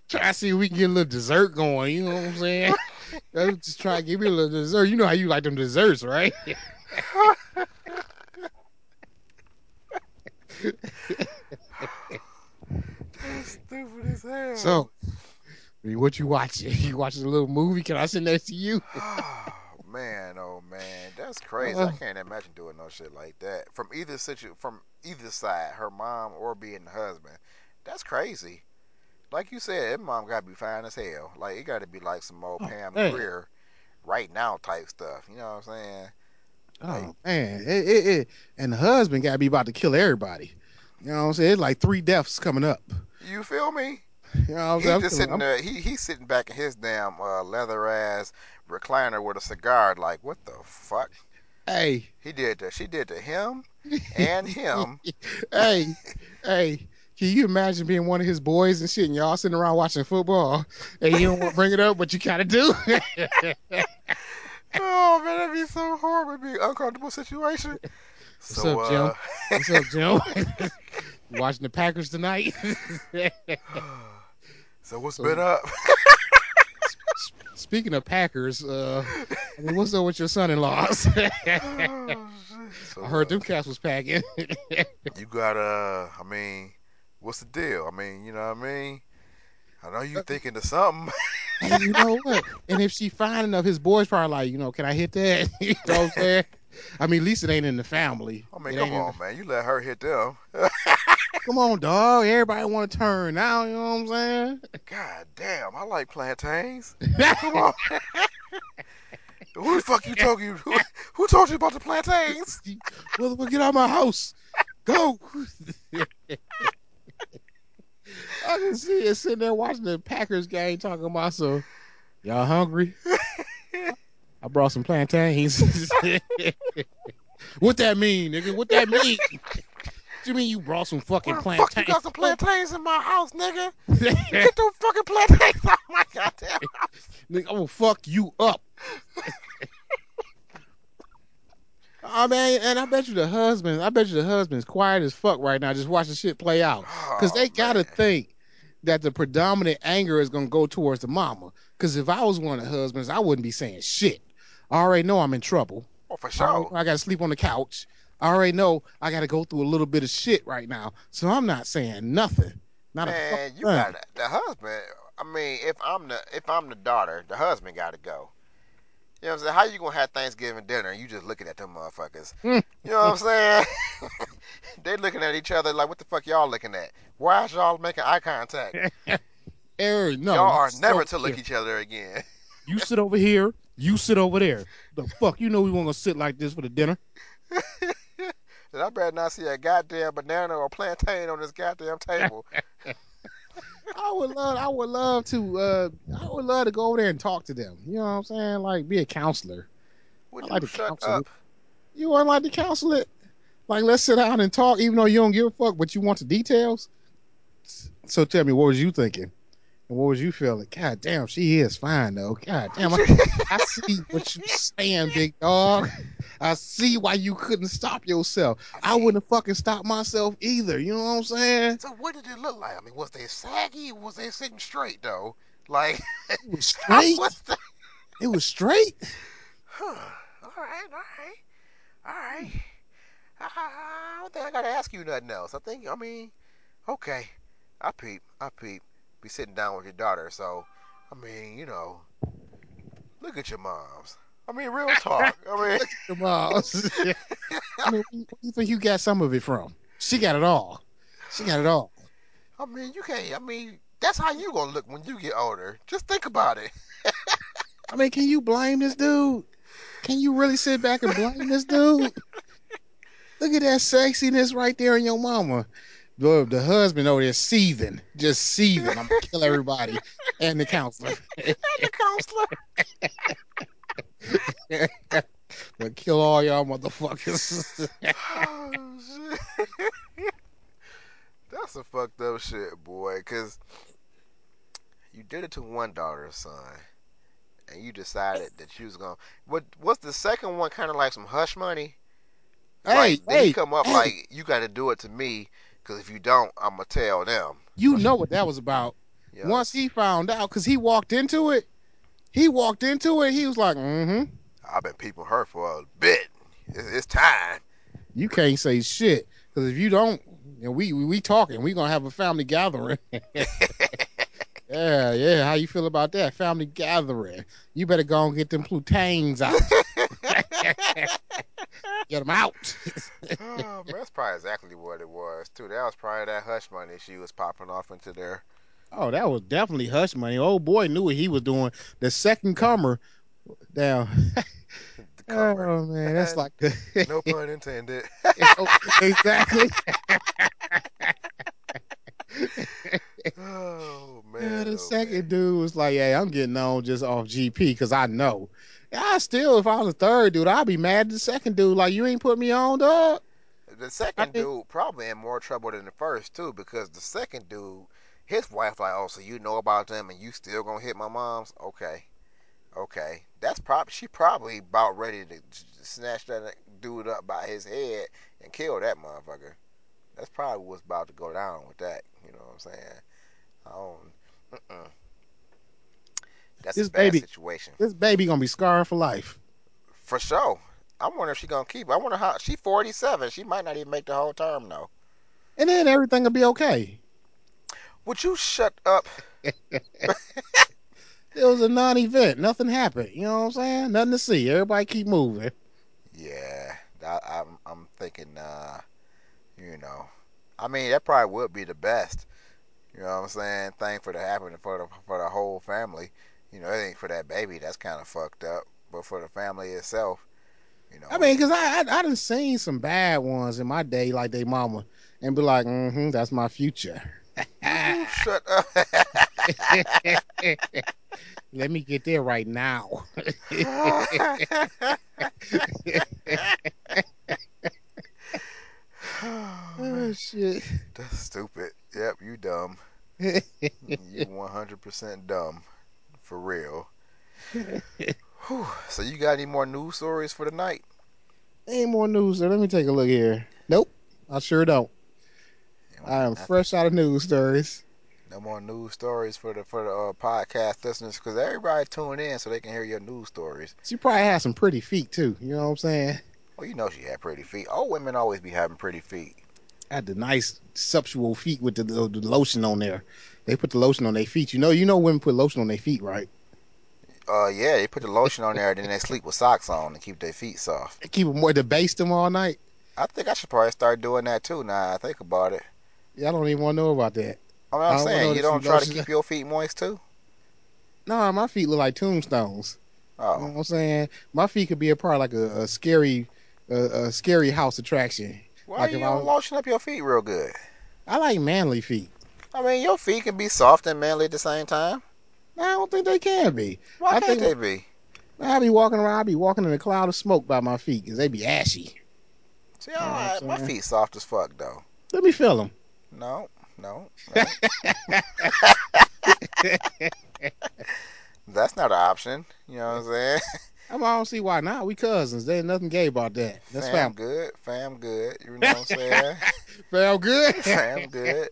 Try to see if we can get a little dessert going. You know what I'm saying? Just try to give me a little dessert. You know how you like them desserts, right? That's stupid as hell. So, what you watching? You watching a little movie? Can I sit next to you? Oh, man, oh, man. That's crazy. I can't imagine doing no shit like that. From either situ- from either side, her mom or being the husband. That's crazy. Like you said, that mom got to be fine as hell. Like, it got to be like some old oh, Pam man. Grier right now type stuff. You know what I'm saying? Like, oh, man. It, it, it. And the husband got to be about to kill everybody. You know what I'm saying? It's like three deaths coming up. You feel me? You know what I'm saying? He's he, he sitting back in his damn uh, leather-ass recliner with a cigar like, what the fuck? Hey. He did that. She did to him and him. Hey. Hey. Can you imagine being one of his boys and shit, and y'all sitting around watching football, and you don't want to bring it up, but you kind of do? Oh, man, that'd be so horrible. It'd be an uncomfortable situation. What's so, up, Jim? What's up, Jim? You watching the Packers tonight? So what's so, been up? Speaking of Packers, uh, I mean, what's up with your son-in-laws? Oh, so, I heard uh, them cats was packing. You got, uh, I mean... What's the deal? I mean, you know what I mean? I know you thinking of something. And you know what? And if she fine enough, his boy's probably like, you know, can I hit that? You know what I'm saying? I mean, at least it ain't in the family. I mean, it come on, the... man. You let her hit them. Come on, dog. Everybody want to turn now. You know what I'm saying? God damn. I like plantains. Come on. Who the fuck you told you? Who, who told you about the plantains? Well, get out of my house. Go. I can see it sitting there watching the Packers game talking about, so y'all hungry? I brought some plantains. What that mean, nigga? What that mean? You mean you brought some fucking well, plantains? Fuck, you got some plantains in my house, nigga. Get those fucking plantains out of my goddamn house. Nigga, I will fuck you up. I mean, and I bet you the husband, I bet you the husband's quiet as fuck right now, just watching shit play out. Because they oh, got to think that the predominant anger is going to go towards the mama. Because if I was one of the husbands, I wouldn't be saying shit. I already know I'm in trouble. Oh, for sure. I, I got to sleep on the couch. I already know I got to go through a little bit of shit right now. So I'm not saying nothing. Not Man, a fucking you got the husband. I mean, if I'm the if I'm the daughter, the husband got to go. You know what I'm saying? How you going to have Thanksgiving dinner and you just looking at them motherfuckers? You know what I'm saying? They looking at each other like, what the fuck y'all looking at? Why is y'all making eye contact? Hey, no, y'all are never to look here. Each other again. You sit over here. You sit over there. The fuck? You know we weren't going to sit like this for the dinner. And I better not see a goddamn banana or plantain on this goddamn table. I would love, I would love to, uh, I would love to go over there and talk to them. You know what I'm saying? Like, be a counselor. Would you like to counsel up? It. You wouldn't like to counsel it? Like, let's sit down and talk, even though you don't give a fuck, but you want the details. So tell me, what was you thinking? And what was you feeling? God damn, she is fine though. God damn, I, I see what you saying, big dog. I see why you couldn't stop yourself. I, mean, I wouldn't have fucking stopped myself either. You know what I'm saying? So what did it look like? I mean, was they saggy? Was they sitting straight though? Like it was straight. What's the... It was straight. Huh. All right. All right. All right. I, I don't think I gotta ask you nothing else. I think. I mean, okay. I peep. I peep. Be sitting down with your daughter, so I mean, you know, look at your moms. I mean, real talk. I mean, your moms. I mean, where do you think you got some of it from? She got it all. She got it all. I mean, you can't. I mean, that's how you gonna look when you get older. Just think about it. I mean, can you blame this dude? Can you really sit back and blame this dude? Look at that sexiness right there in your mama. The husband over there seething, just seething. I'm gonna kill everybody and the counselor. And the counselor. But kill all y'all motherfuckers. Oh, shit. That's a fucked up shit, boy. Cause you did it to one daughter's son, and you decided that you was gonna. What was the second one? Kind of like some hush money. Like, hey, then hey, you come up hey. Like you got to do it to me. Because if you don't, I'm going to tell them. You know what that was about. Yes. Once he found out, because he walked into it, he walked into it, he was like, mm-hmm. I've been peeping her for a bit. It's, it's time. You can't say shit. Because if you don't, and we, we, we talking, we going to have a family gathering. Yeah, yeah. How you feel about that? Family gathering. You better go and get them plantains out. Get them out. Oh, man, that's probably exactly what it was, too. That was probably that hush money she was popping off into there. Oh, that was definitely hush money. Old boy knew what he was doing. The second comer down. The comer. Oh, man, that's like the... No pun intended. Exactly. Oh, man. Yeah, the oh, second man. Dude was like, hey, I'm getting on just off G P because I know. I still, if I was a third dude, I'd be mad at the second dude. Like, you ain't put me on, dog. The second dude probably in more trouble than the first, too, because the second dude, his wife like, oh, so you know about them and you still gonna hit my mom's? Okay. Okay. That's probably, she probably about ready to snatch that dude up by his head and kill that motherfucker. That's probably what's about to go down with that. You know what I'm saying? I don't, mm-mm. That's this a bad baby, situation. This baby gonna be scarred for life. For sure. I wonder if she gonna keep it. I wonder how she forty-seven. She might not even make the whole term though. And then everything will be okay. Would you shut up? It was a non-event. Nothing happened. You know what I'm saying? Nothing to see. Everybody keep moving. Yeah, I, I'm. I'm thinking. Uh, you know, I mean that probably would be the best. You know what I'm saying? Thing for the happening for the for the whole family. You know, it ain't for that baby. That's kind of fucked up. But for the family itself, you know. I mean, because I, I I done seen some bad ones in my day, like they mama, and be like, mm-hmm, that's my future. Shut up. Let me get there right now. Oh, Oh, shit. That's stupid. Yep, you dumb. You one hundred percent dumb. For real. Whew. So you got any more news stories for the night? Any more news? Let me take a look here. Nope. I sure don't. I am fresh out of news stories. No more news stories for the for the uh, podcast listeners, because everybody tuned in so they can hear your news stories. She probably has some pretty feet too. You know what I'm saying? Well, you know she had pretty feet. Old women always be having pretty feet. I had the nice sexual feet with the, the, the lotion on there. They put the lotion on their feet. You know, you know women put lotion on their feet, right? Uh, yeah, they put the lotion on there, and then they sleep with socks on to keep their feet soft. They keep them more debased them all night. I think I should probably start doing that too. Now I think about it. Yeah, I don't even want to know about that. I mean, I'm I saying, you don't try to keep your feet moist, too? Nah, my feet look like tombstones. Oh. You know what I'm saying? My feet could be a part of like a, a scary a, a scary house attraction. Why like are you don't lotion up your feet real good? I like manly feet. I mean, your feet can be soft and manly at the same time. I don't think they can be. Why I can't think, they be? I be walking around. I be walking in a cloud of smoke by my feet because they be ashy. See, all right. My feet soft as fuck, though. Let me feel them. No. No, no. That's not an option. You know what I'm saying? I don't see why not. We cousins. There ain't nothing gay about that. That's fam. Fam good. Fam good. You know what I'm saying? Fam good. Fam good.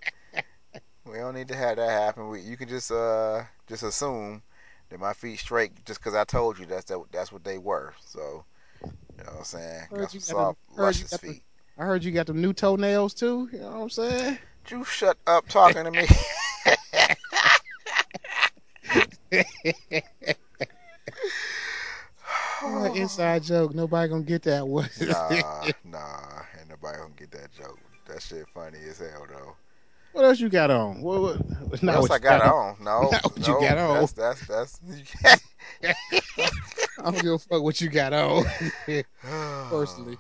We don't need to have that happen. We, you can just uh just assume that my feet straight just because I told you that's that, that's what they were. So you know what I'm saying? Got some soft, luscious feet. I heard you got them new toenails too. You know what I'm saying? You shut up talking to me. Oh, inside joke. Nobody gonna get that one. nah, nah. Ain't nobody gonna get that joke. That shit funny as hell, though. What else you got on? What, what, what, what else I got, got on? on? No. Not what no, you got on. That's, that's, that's I don't give a fuck what you got on. Personally.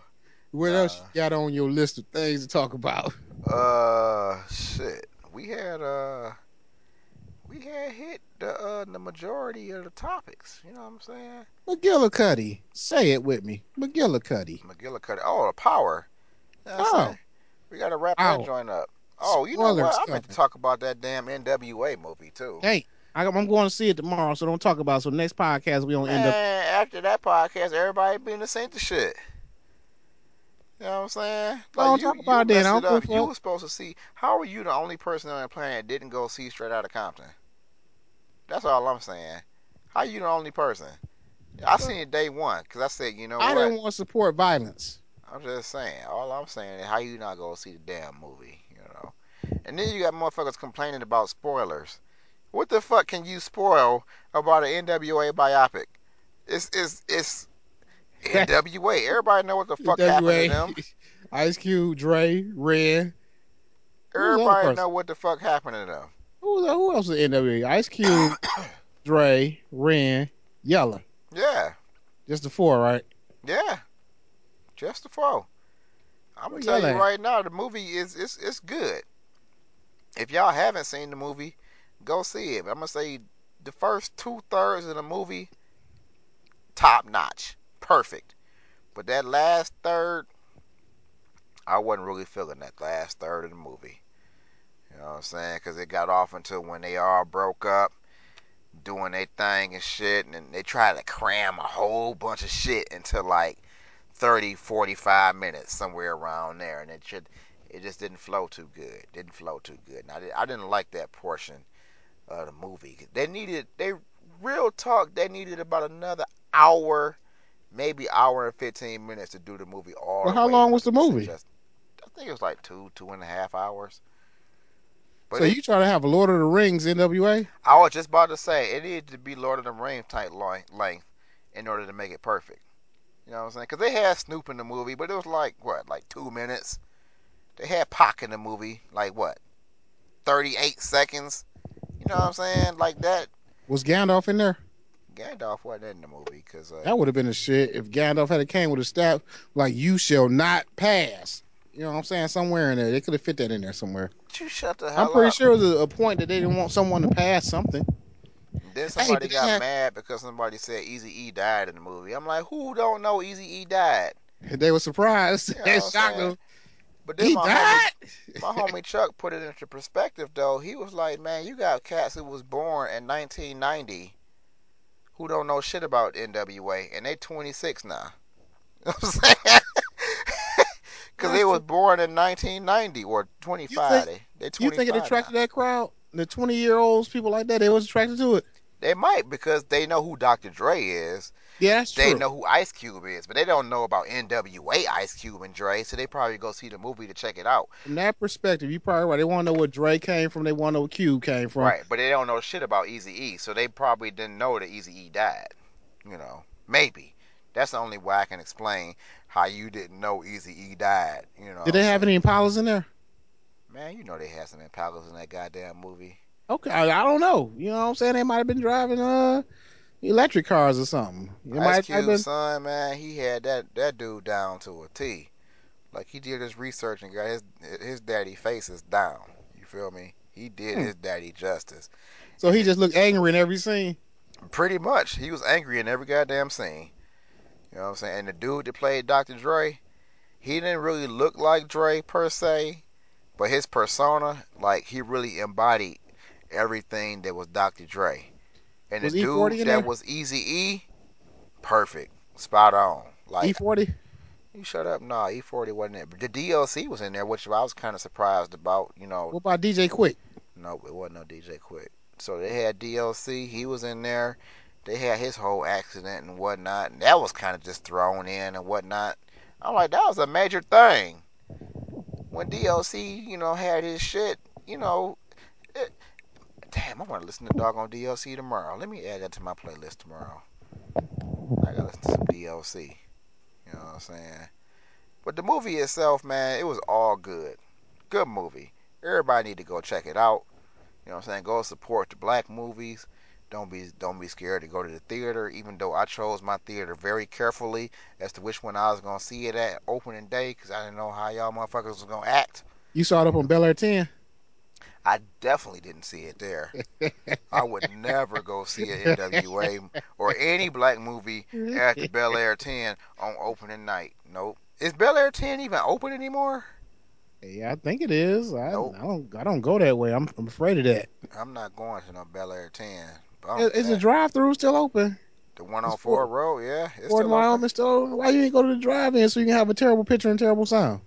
What nah. else you got on your list of things to talk about? Uh, shit. We had uh, we had hit the uh, the majority of the topics. You know what I'm saying? McGillicuddy, say it with me. McGillicuddy. McGillicuddy. Oh, the power. You know oh, saying? We gotta wrap Ow. that joint up. Oh, you Spoilers know what? I meant coming. to talk about that damn N W A movie too. Hey, I'm going to see it tomorrow, so don't talk about it. So next podcast we don't Man, end up. After that podcast, everybody been the same to shit. You know what I'm saying? Like don't you, talk about you that. I don't you were supposed to see. How are you the only person on the planet that didn't go see Straight Outta Compton? That's all I'm saying. How are you the only person? I seen it day one because I said, you know I what? I didn't want to support violence. I'm just saying. All I'm saying is how you not go see the damn movie, you know? And then you got motherfuckers complaining about spoilers. What the fuck can you spoil about an N W A biopic? It's it's it's. N W A. Everybody know what the fuck happened to them. Ice Cube, Dre, Ren. Everybody know what the fuck happened to them. Who, who else is N W A? Ice Cube, Dre, Ren, Yella. Yeah. Just the four, right? Yeah. Just the four. I'm going to tell you right now, the movie is it's, it's good. If y'all haven't seen the movie, go see it. But I'm going to say the first two-thirds of the movie, top-notch. Perfect. But that last third, I wasn't really feeling that last third of the movie. You know what I'm saying? Because it got off until when they all broke up, doing their thing and shit, and then they tried to cram a whole bunch of shit into like thirty, forty-five minutes, somewhere around there, and it should, it just didn't flow too good. Didn't flow too good. And I, did, I didn't like that portion of the movie. They needed, they real talk, they needed about another hour. Maybe hour and fifteen minutes to do the movie all. Well, how long was the movie? Just, I think it was like two, two and a half hours. But so it, you trying to have a Lord of the Rings N W A? I was just about to say it needed to be Lord of the Rings type length in order to make it perfect. You know what I'm saying? Because they had Snoop in the movie, but it was like what, like two minutes. They had Pac in the movie, like what, thirty-eight seconds. You know what I'm saying? Like that. Was Gandalf in there? Gandalf wasn't in the movie because uh, that would have been a shit if Gandalf had came with a staff like "You shall not pass." You know what I'm saying? Somewhere in there, they could have fit that in there somewhere. You shut the hell I'm pretty up. sure it was a point that they didn't want someone to pass something. Then somebody hey, got have... mad because somebody said Eazy-E died in the movie. I'm like, who don't know Eazy-E died? They were surprised. You know they shocked them. But then he my died? Homie, my homie Chuck put it into perspective, though. He was like, man, you got cats who was born in nineteen ninety who don't know shit about N W A, and they twenty-six now. You know what I'm saying? Because they was born in nineteen ninety or twenty-five. Think, they, they you think it attracted now. That crowd? The twenty-year-olds, people like that, they was attracted to it? They might, because they know who Doctor Dre is. Yeah, that's they true. Know who Ice Cube is, but they don't know about N W A Ice Cube and Dre, so they probably go see the movie to check it out. From that perspective, you probably right. They want to know where Dre came from. They want to know where Cube came from. Right, but they don't know shit about Eazy-E, so they probably didn't know that Eazy-E died. You know, maybe. That's the only way I can explain how you didn't know Eazy-E died. You know, did they have any Impalas in there? Man, you know they had some Impalas in that goddamn movie. Okay, I, I don't know. You know what I'm saying? They might have been driving uh electric cars or something. It Ice Cube's been... son, man, he had that, that dude down to a T. Like, he did his research and got his his daddy faces down. You feel me? He did hmm. his daddy justice. So he just looked angry in every scene? Pretty much. He was angry in every goddamn scene. You know what I'm saying? And the dude that played Doctor Dre, he didn't really look like Dre per se, but his persona, like, he really embodied everything that was Doctor Dre. And was the dude that there? Was Eazy-E, perfect, spot on. Like E forty? You shut up. Nah, E forty wasn't there. But the D L C was in there, which I was kind of surprised about. You know. What about D J Quick? No, it wasn't no D J Quick. So they had D L C. He was in there. They had his whole accident and whatnot. And that was kind of just thrown in and whatnot. I'm like, that was a major thing. When D L C, you know, had his shit, you know... It, damn, I want to listen to doggone D L C tomorrow. Let me add that to my playlist tomorrow. I gotta listen to some D L C. You know what I'm saying? But the movie itself, man, it was all good. Good movie. Everybody need to go check it out. You know what I'm saying? Go support the black movies. Don't be don't be scared to go to the theater, even though I chose my theater very carefully as to which one I was going to see it at opening day, because I didn't know how y'all motherfuckers was going to act. You saw it up on Bel Air ten? I definitely didn't see it there. I would never go see an N W A or any black movie at the Bel Air ten on opening night. Nope. Is Bel Air ten even open anymore? Yeah, I think it is. I, nope. I don't. I don't go that way. I'm. I'm afraid of that. I'm not going to no Bel Air ten. Is the drive-thru still open? The one on Ford Road, yeah. It's Ford Wyoming still open. Why you ain't go to the drive-in so you can have a terrible picture and terrible sound?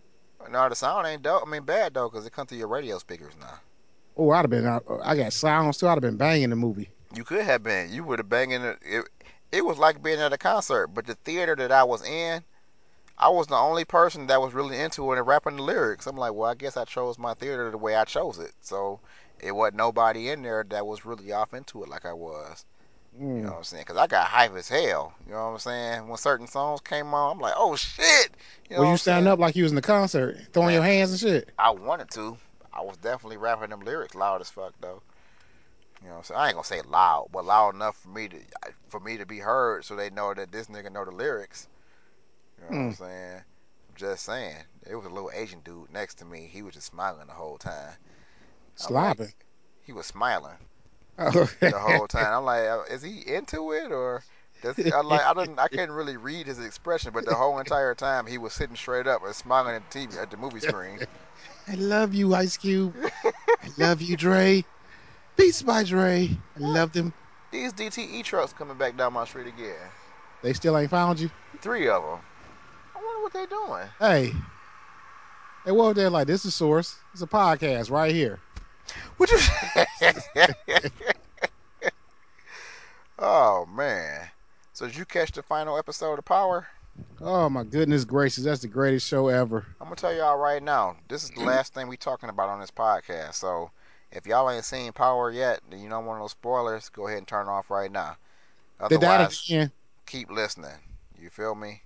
No, the sound ain't dope. I mean, bad though, because it comes through your radio speakers now. Oh, I'd have been. I, I got sounds too. I'd have been banging the movie. You could have been. You would have banging it. it. It was like being at a concert. But the theater that I was in, I was the only person that was really into it and rapping the lyrics. I'm like, well, I guess I chose my theater the way I chose it. So it wasn't nobody in there that was really off into it like I was. Mm. You know what I'm saying? Because I got hype as hell. You know what I'm saying? When certain songs came on, I'm like, oh shit. You know well, you standing up like you was in the concert, throwing Man, your hands and shit. I wanted to. I was definitely rapping them lyrics loud as fuck though. You know what I'm saying? I ain't gonna say loud, but loud enough for me to for me to be heard, so they know that this nigga know the lyrics. You know mm. what I'm saying? I'm just saying. There was a little Asian dude next to me. He was just smiling the whole time. Slobbing. Like, he was smiling oh. the whole time. I'm like, is he into it or? Does he, I like I didn't I couldn't really read his expression, but the whole entire time he was sitting straight up and smiling at the T V at the movie screen. I love you, Ice Cube. I love you, Dre. Beats by Dre. I love them. These D T E trucks coming back down my street again. They still ain't found you? Three of them. I wonder what they doing. Hey. Hey, what they're like, this is Source. It's a podcast right here. What you Oh, man. So did you catch the final episode of Power? Oh my goodness gracious, that's the greatest show ever. I'm gonna tell y'all right now, this is the last thing we talking about on this podcast. So if y'all ain't seen Power yet and you don't want no spoilers, go ahead and turn off right now. Otherwise, keep listening. You feel me?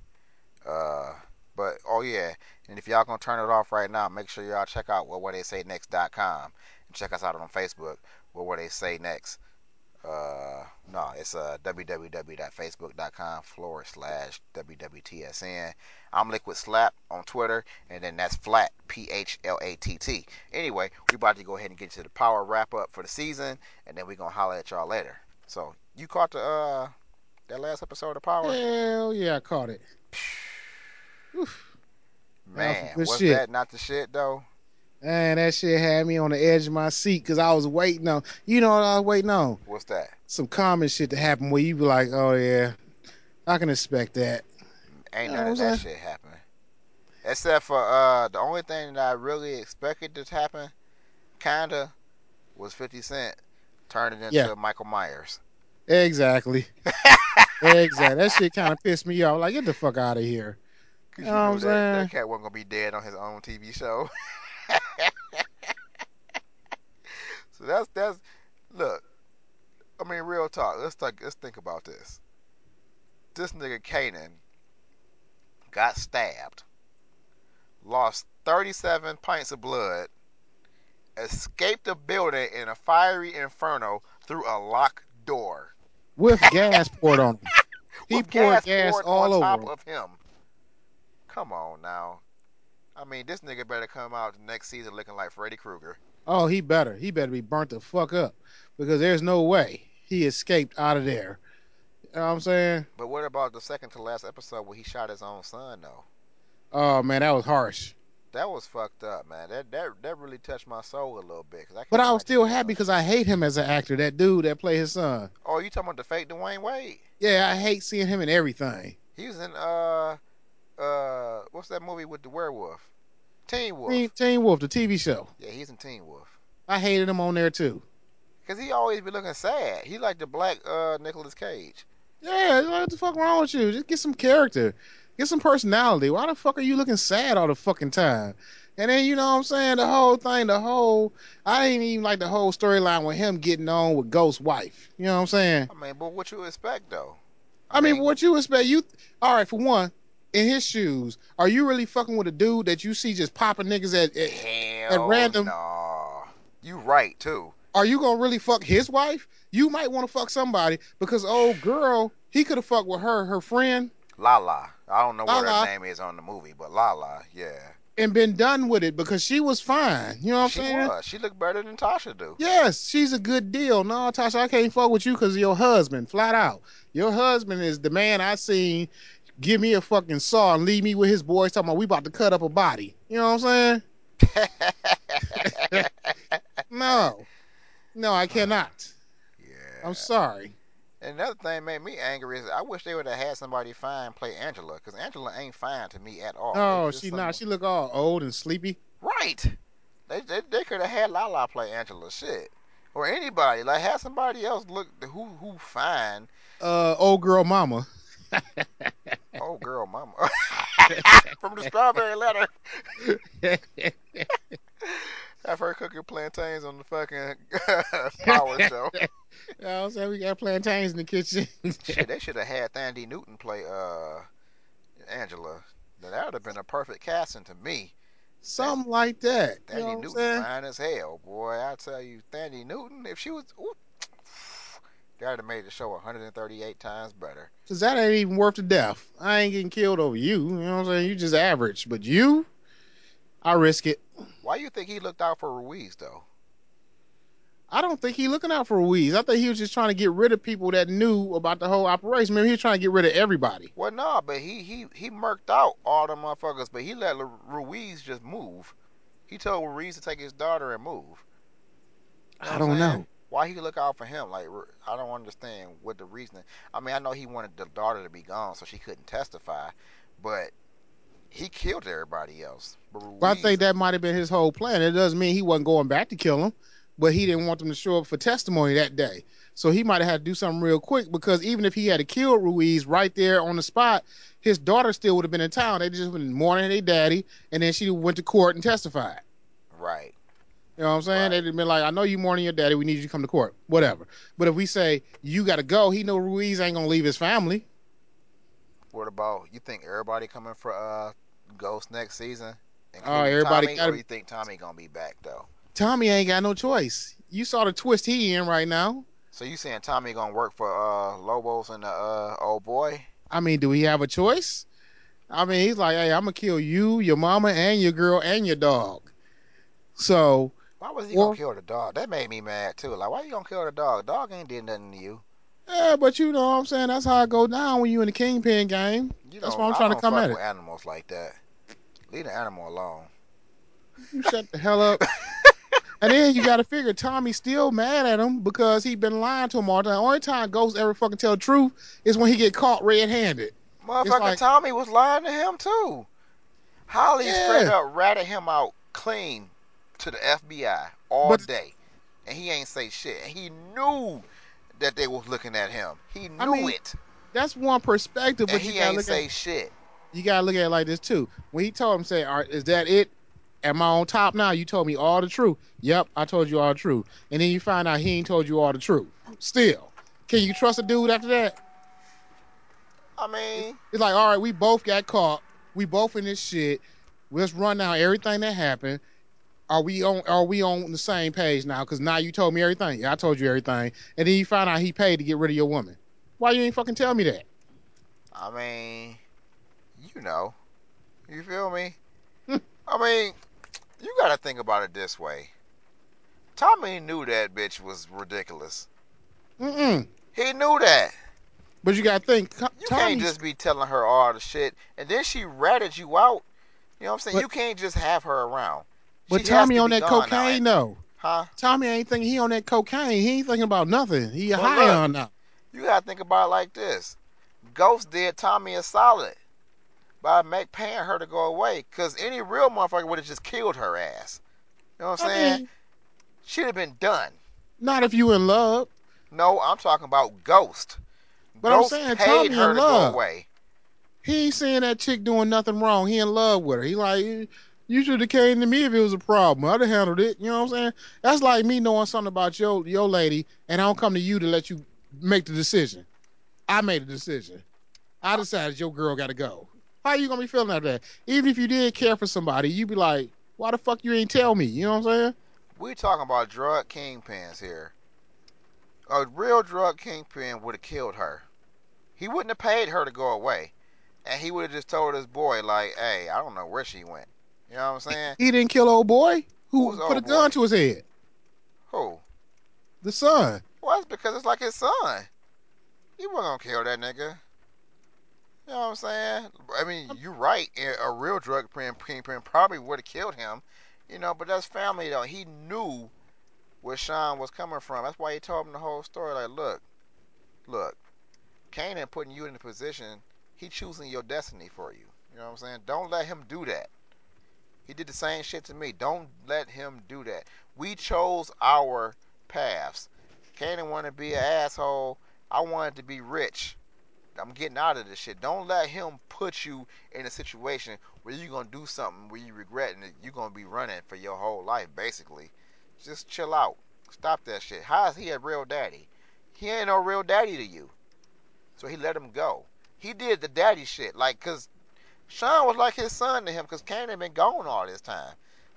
Uh but oh yeah. And if y'all gonna turn it off right now, make sure y'all check out what what they say next dot com and check us out on Facebook, What What They Say Next. Uh, no, it's uh, www.facebook.com forward slash WWTSN. I'm Liquid Slap on Twitter, and then that's Flat, P H L A T T. Anyway, we're about to go ahead and get to the Power wrap-up for the season, and then we're going to holler at y'all later. So, you caught the uh, that last episode of Power? Hell yeah, I caught it. Oof. Man, that was, was shit. That not the shit, though? Man, that shit had me on the edge of my seat because I was waiting on, you know what I was waiting on? What's that? Some common shit to happen where you be like, oh, yeah, I can expect that. Ain't none of that like, shit happen. Except for uh, the only thing that I really expected to happen, kind of, was fifty cent turning into yeah. Michael Myers. Exactly. Exactly. That shit kind of pissed me off. Like, get the fuck out of here. You know what I'm saying? That cat wasn't going to be dead on his own T V show. So that's, that's, look, I mean, real talk. Let's, talk, let's think about this. This nigga Kanan got stabbed, lost thirty-seven pints of blood, escaped a building in a fiery inferno through a locked door. With gas poured on him. He With poured gas, gas poured all on over top of him. Come on now. I mean, this nigga better come out next season looking like Freddy Krueger. Oh, he better. He better be burnt the fuck up because there's no way he escaped out of there. You know what I'm saying? But what about the second to last episode where he shot his own son, though? Oh, man, that was harsh. That was fucked up, man. That that that really touched my soul a little bit. Cause I but I was still happy because I hate him as an actor, that dude that played his son. Oh, you talking about the fake Dwayne Wade? Yeah, I hate seeing him in everything. He was in, uh, uh, what's that movie with the werewolf? Teen Wolf. Teen, Teen Wolf, the T V show. Yeah, he's in Teen Wolf. I hated him on there, too. Because he always be looking sad. He like the black uh, Nicolas Cage. Yeah, what the fuck wrong with you? Just get some character. Get some personality. Why the fuck are you looking sad all the fucking time? And then, you know what I'm saying, the whole thing, the whole, I didn't even like the whole storyline with him getting on with Ghost's wife. You know what I'm saying? I mean, but what you expect, though? I, I mean, mean, what you expect, you, all right, for one, in his shoes, are you really fucking with a dude that you see just popping niggas at, at, Hell at random? Nah. You right, too. Are you going to really fuck his wife? You might want to fuck somebody because old girl, he could have fucked with her, her friend. Lala. I don't know Lala. What her name is on the movie, but Lala, yeah. And been done with it because she was fine. You know what I'm she saying? Was. She looked better than Tasha do. Yes, she's a good deal. No, Tasha, I can't fuck with you because of your husband, flat out. Your husband is the man I seen give me a fucking saw and leave me with his boys talking about we about to cut up a body. You know what I'm saying? No. No, I cannot. Yeah. I'm sorry. Another thing made me angry is I wish they would have had somebody fine play Angela, because Angela ain't fine to me at all. No, she someone... not. She look all old and sleepy. Right. They they, they could have had Lala play Angela, shit, or anybody. Like, have somebody else look who who fine. Uh, old girl mama. Old girl mama from the Strawberry Letter. Have her cooking plantains on the fucking Power show. You know what I'm saying? We got plantains in the kitchen. Shit, they should have had Thandie Newton play uh, Angela. Now, that would have been a perfect casting to me. Something that, like that. Thandie you know Newton, fine as hell, boy. I tell you, Thandie Newton, if she was... Ooh, that would have made the show one hundred thirty-eight times better. Because that ain't even worth the death. I ain't getting killed over you. You know what I'm saying? You just average. But you, I risk it. Why you think he looked out for Ruiz, though? I don't think he looking out for Ruiz. I think he was just trying to get rid of people that knew about the whole operation. Maybe he was trying to get rid of everybody. Well, no, but he he he murked out all the motherfuckers, but he let Ruiz just move. He told Ruiz to take his daughter and move. You know I don't know. Why he look out for him? Like, I don't understand what the reasoning. I mean, I know he wanted the daughter to be gone so she couldn't testify, but he killed everybody else. Ruiz, well, I think that might have been his whole plan. It doesn't mean he wasn't going back to kill him. But he didn't want them to show up for testimony that day. So he might have had to do something real quick because even if he had to kill Ruiz right there on the spot, his daughter still would have been in town. They just went mourning their daddy, and then she went to court and testified. Right. You know what I'm saying? Right. They'd have been like, I know you mourning your daddy. We need you to come to court. Whatever. But if we say, you got to go, he know Ruiz ain't going to leave his family. What about, you think everybody coming for uh, Ghost next season? Oh, uh, everybody Tommy, gotta... Or you think Tommy going to be back, though? Tommy ain't got no choice. You saw the twist he in right now. So you saying Tommy gonna work for uh, Lobos and the uh, old boy? I mean, do he have a choice? I mean, he's like, hey, I'm gonna kill you, your mama, and your girl, and your dog. So why was he or, gonna kill the dog? That made me mad too. Like, why you gonna kill the dog? The dog ain't did nothing to you. Yeah, but you know what I'm saying. That's how it go down when you in the kingpin game. You know, that's why I'm I trying don't to come fuck at with it. Animals like that. Leave the animal alone. You shut the hell up. And then you got to figure Tommy's still mad at him because he been lying to him all the time. The only time Ghost ever fucking tell the truth is when he get caught red-handed. Motherfucker, like, Tommy was lying to him, too. Holly yeah. straight up ratted him out clean to the F B I all but, day. And he ain't say shit. He knew that they was looking at him. He knew I mean, it. That's one perspective. But and you he ain't look say at, shit. You got to look at it like this, too. When he told him, say, all right, is that it? Am I on top now? You told me all the truth. Yep, I told you all the truth. And then you find out he ain't told you all the truth. Still, can you trust a dude after that? I mean, it's like, all right, we both got caught. We both in this shit. Let's run down everything that happened. Are we on? Are we on the same page now? Because now you told me everything. Yeah, I told you everything. And then you find out he paid to get rid of your woman. Why you ain't fucking tell me that? I mean, you know, you feel me? I mean. You gotta think about it this way. Tommy knew that bitch was ridiculous. Mm-mm. He knew that. But you gotta think. You Tommy's... can't just be telling her all the shit, and then she ratted you out. You know what I'm saying? But, you can't just have her around. But she Tommy on that cocaine, though. Huh? Tommy ain't thinking he on that cocaine. He ain't thinking about nothing. He well, high look, on that. You gotta think about it like this. Ghost did Tommy a solid by make, paying her to go away, because any real motherfucker would have just killed her ass. You know what I'm I saying? Mean, she'd have been done. Not if you in love. No, I'm talking about Ghost. But Ghost I'm saying paid Tommy her in love. To go away. He ain't seeing that chick doing nothing wrong. He in love with her. He like, you should have came to me if it was a problem. I'd have handled it. You know what I'm saying? That's like me knowing something about your, your lady, and I don't come to you to let you make the decision. I made a decision. I decided your girl got to go. How you gonna be feeling out there? Even if you did care for somebody, you'd be like, why the fuck you ain't tell me? You know what I'm saying? We're talking about drug kingpins here. A real drug kingpin would have killed her. He wouldn't have paid her to go away. And he would have just told his boy, like, hey, I don't know where she went. You know what I'm saying? He didn't kill old boy? Who Who's put a boy? gun to his head? Who? The son. Well, that's because it's like his son. He wasn't gonna kill that nigga. You know what I'm saying? I mean, you're right. A real drug kingpin probably would have killed him, you know, but that's family, though. He knew where Sean was coming from. That's why he told him the whole story. Like, look, look, Kanan putting you in a position, he choosing your destiny for you. You know what I'm saying? Don't let him do that. He did the same shit to me. Don't let him do that. We chose our paths. Kanan wanted to be an asshole. I wanted to be rich. I'm getting out of this shit. Don't let him put you in a situation where you're going to do something where you regret and you're going to be running for your whole life, basically. Just chill out. Stop that shit. How is he a real daddy? He ain't no real daddy to you. So he let him go. He did the daddy shit. Like, because Sean was like his son to him because Kanan had been gone all this time.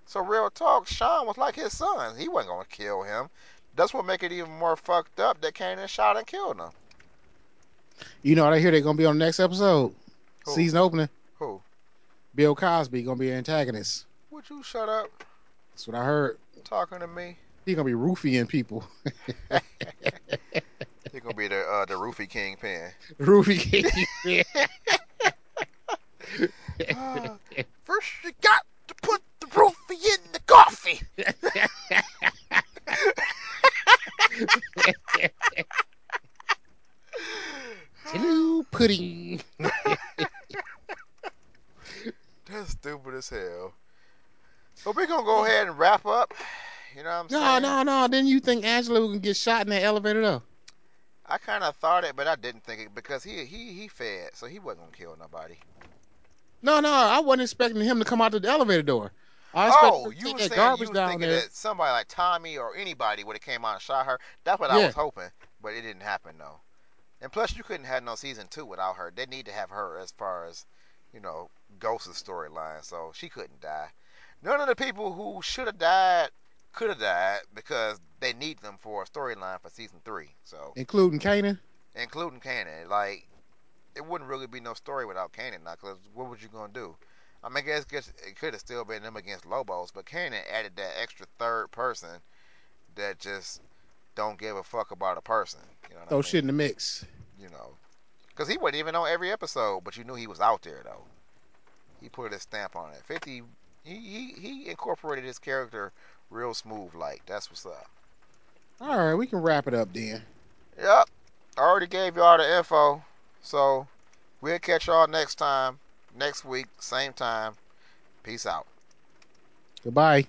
So real talk, Sean was like his son. He wasn't going to kill him. That's what make it even more fucked up that Kanan shot and killed him. You know, I hear they're gonna be on the next episode, Who? season opener. Who? Bill Cosby gonna be an antagonist. Would you shut up? That's what I heard. Talking to me. He gonna be roofying people. He gonna be the uh, the roofie kingpin. Roofie kingpin. uh, first, you got to put the roofie in the coffee. Hello, pudding. That's stupid as hell. So we're going to go ahead and wrap up. You know what I'm no, saying? No, no, no. Didn't you think Angela was going to get shot in the elevator, though? I kind of thought it, but I didn't think it because he he he fed, so he wasn't going to kill nobody. No, no. I wasn't expecting him to come out to the elevator door. I oh, you were saying garbage you were thinking there. That somebody like Tommy or anybody would have came out and shot her. That's what yeah. I was hoping, but it didn't happen, though. And plus, you couldn't have no season two without her. They need to have her as far as, you know, Ghost's storyline. So she couldn't die. None of the people who should have died could have died because they need them for a storyline for season three. So including Kanan. Including Kanan. Like, it wouldn't really be no story without Kanan now. Because what was you gonna do? I mean, I guess it could have still been them against Lobos, but Kanan added that extra third person that just don't give a fuck about a person. You know what Throw I mean? shit in the mix. You know, because he wasn't even on every episode, but you knew he was out there, though. he put his stamp on it. fifty, he, he, he incorporated his character real smooth, like, that's what's up. All right, we can wrap it up then. Yep, I already gave y'all the info, so we'll catch y'all next time, next week, same time. Peace out. Goodbye.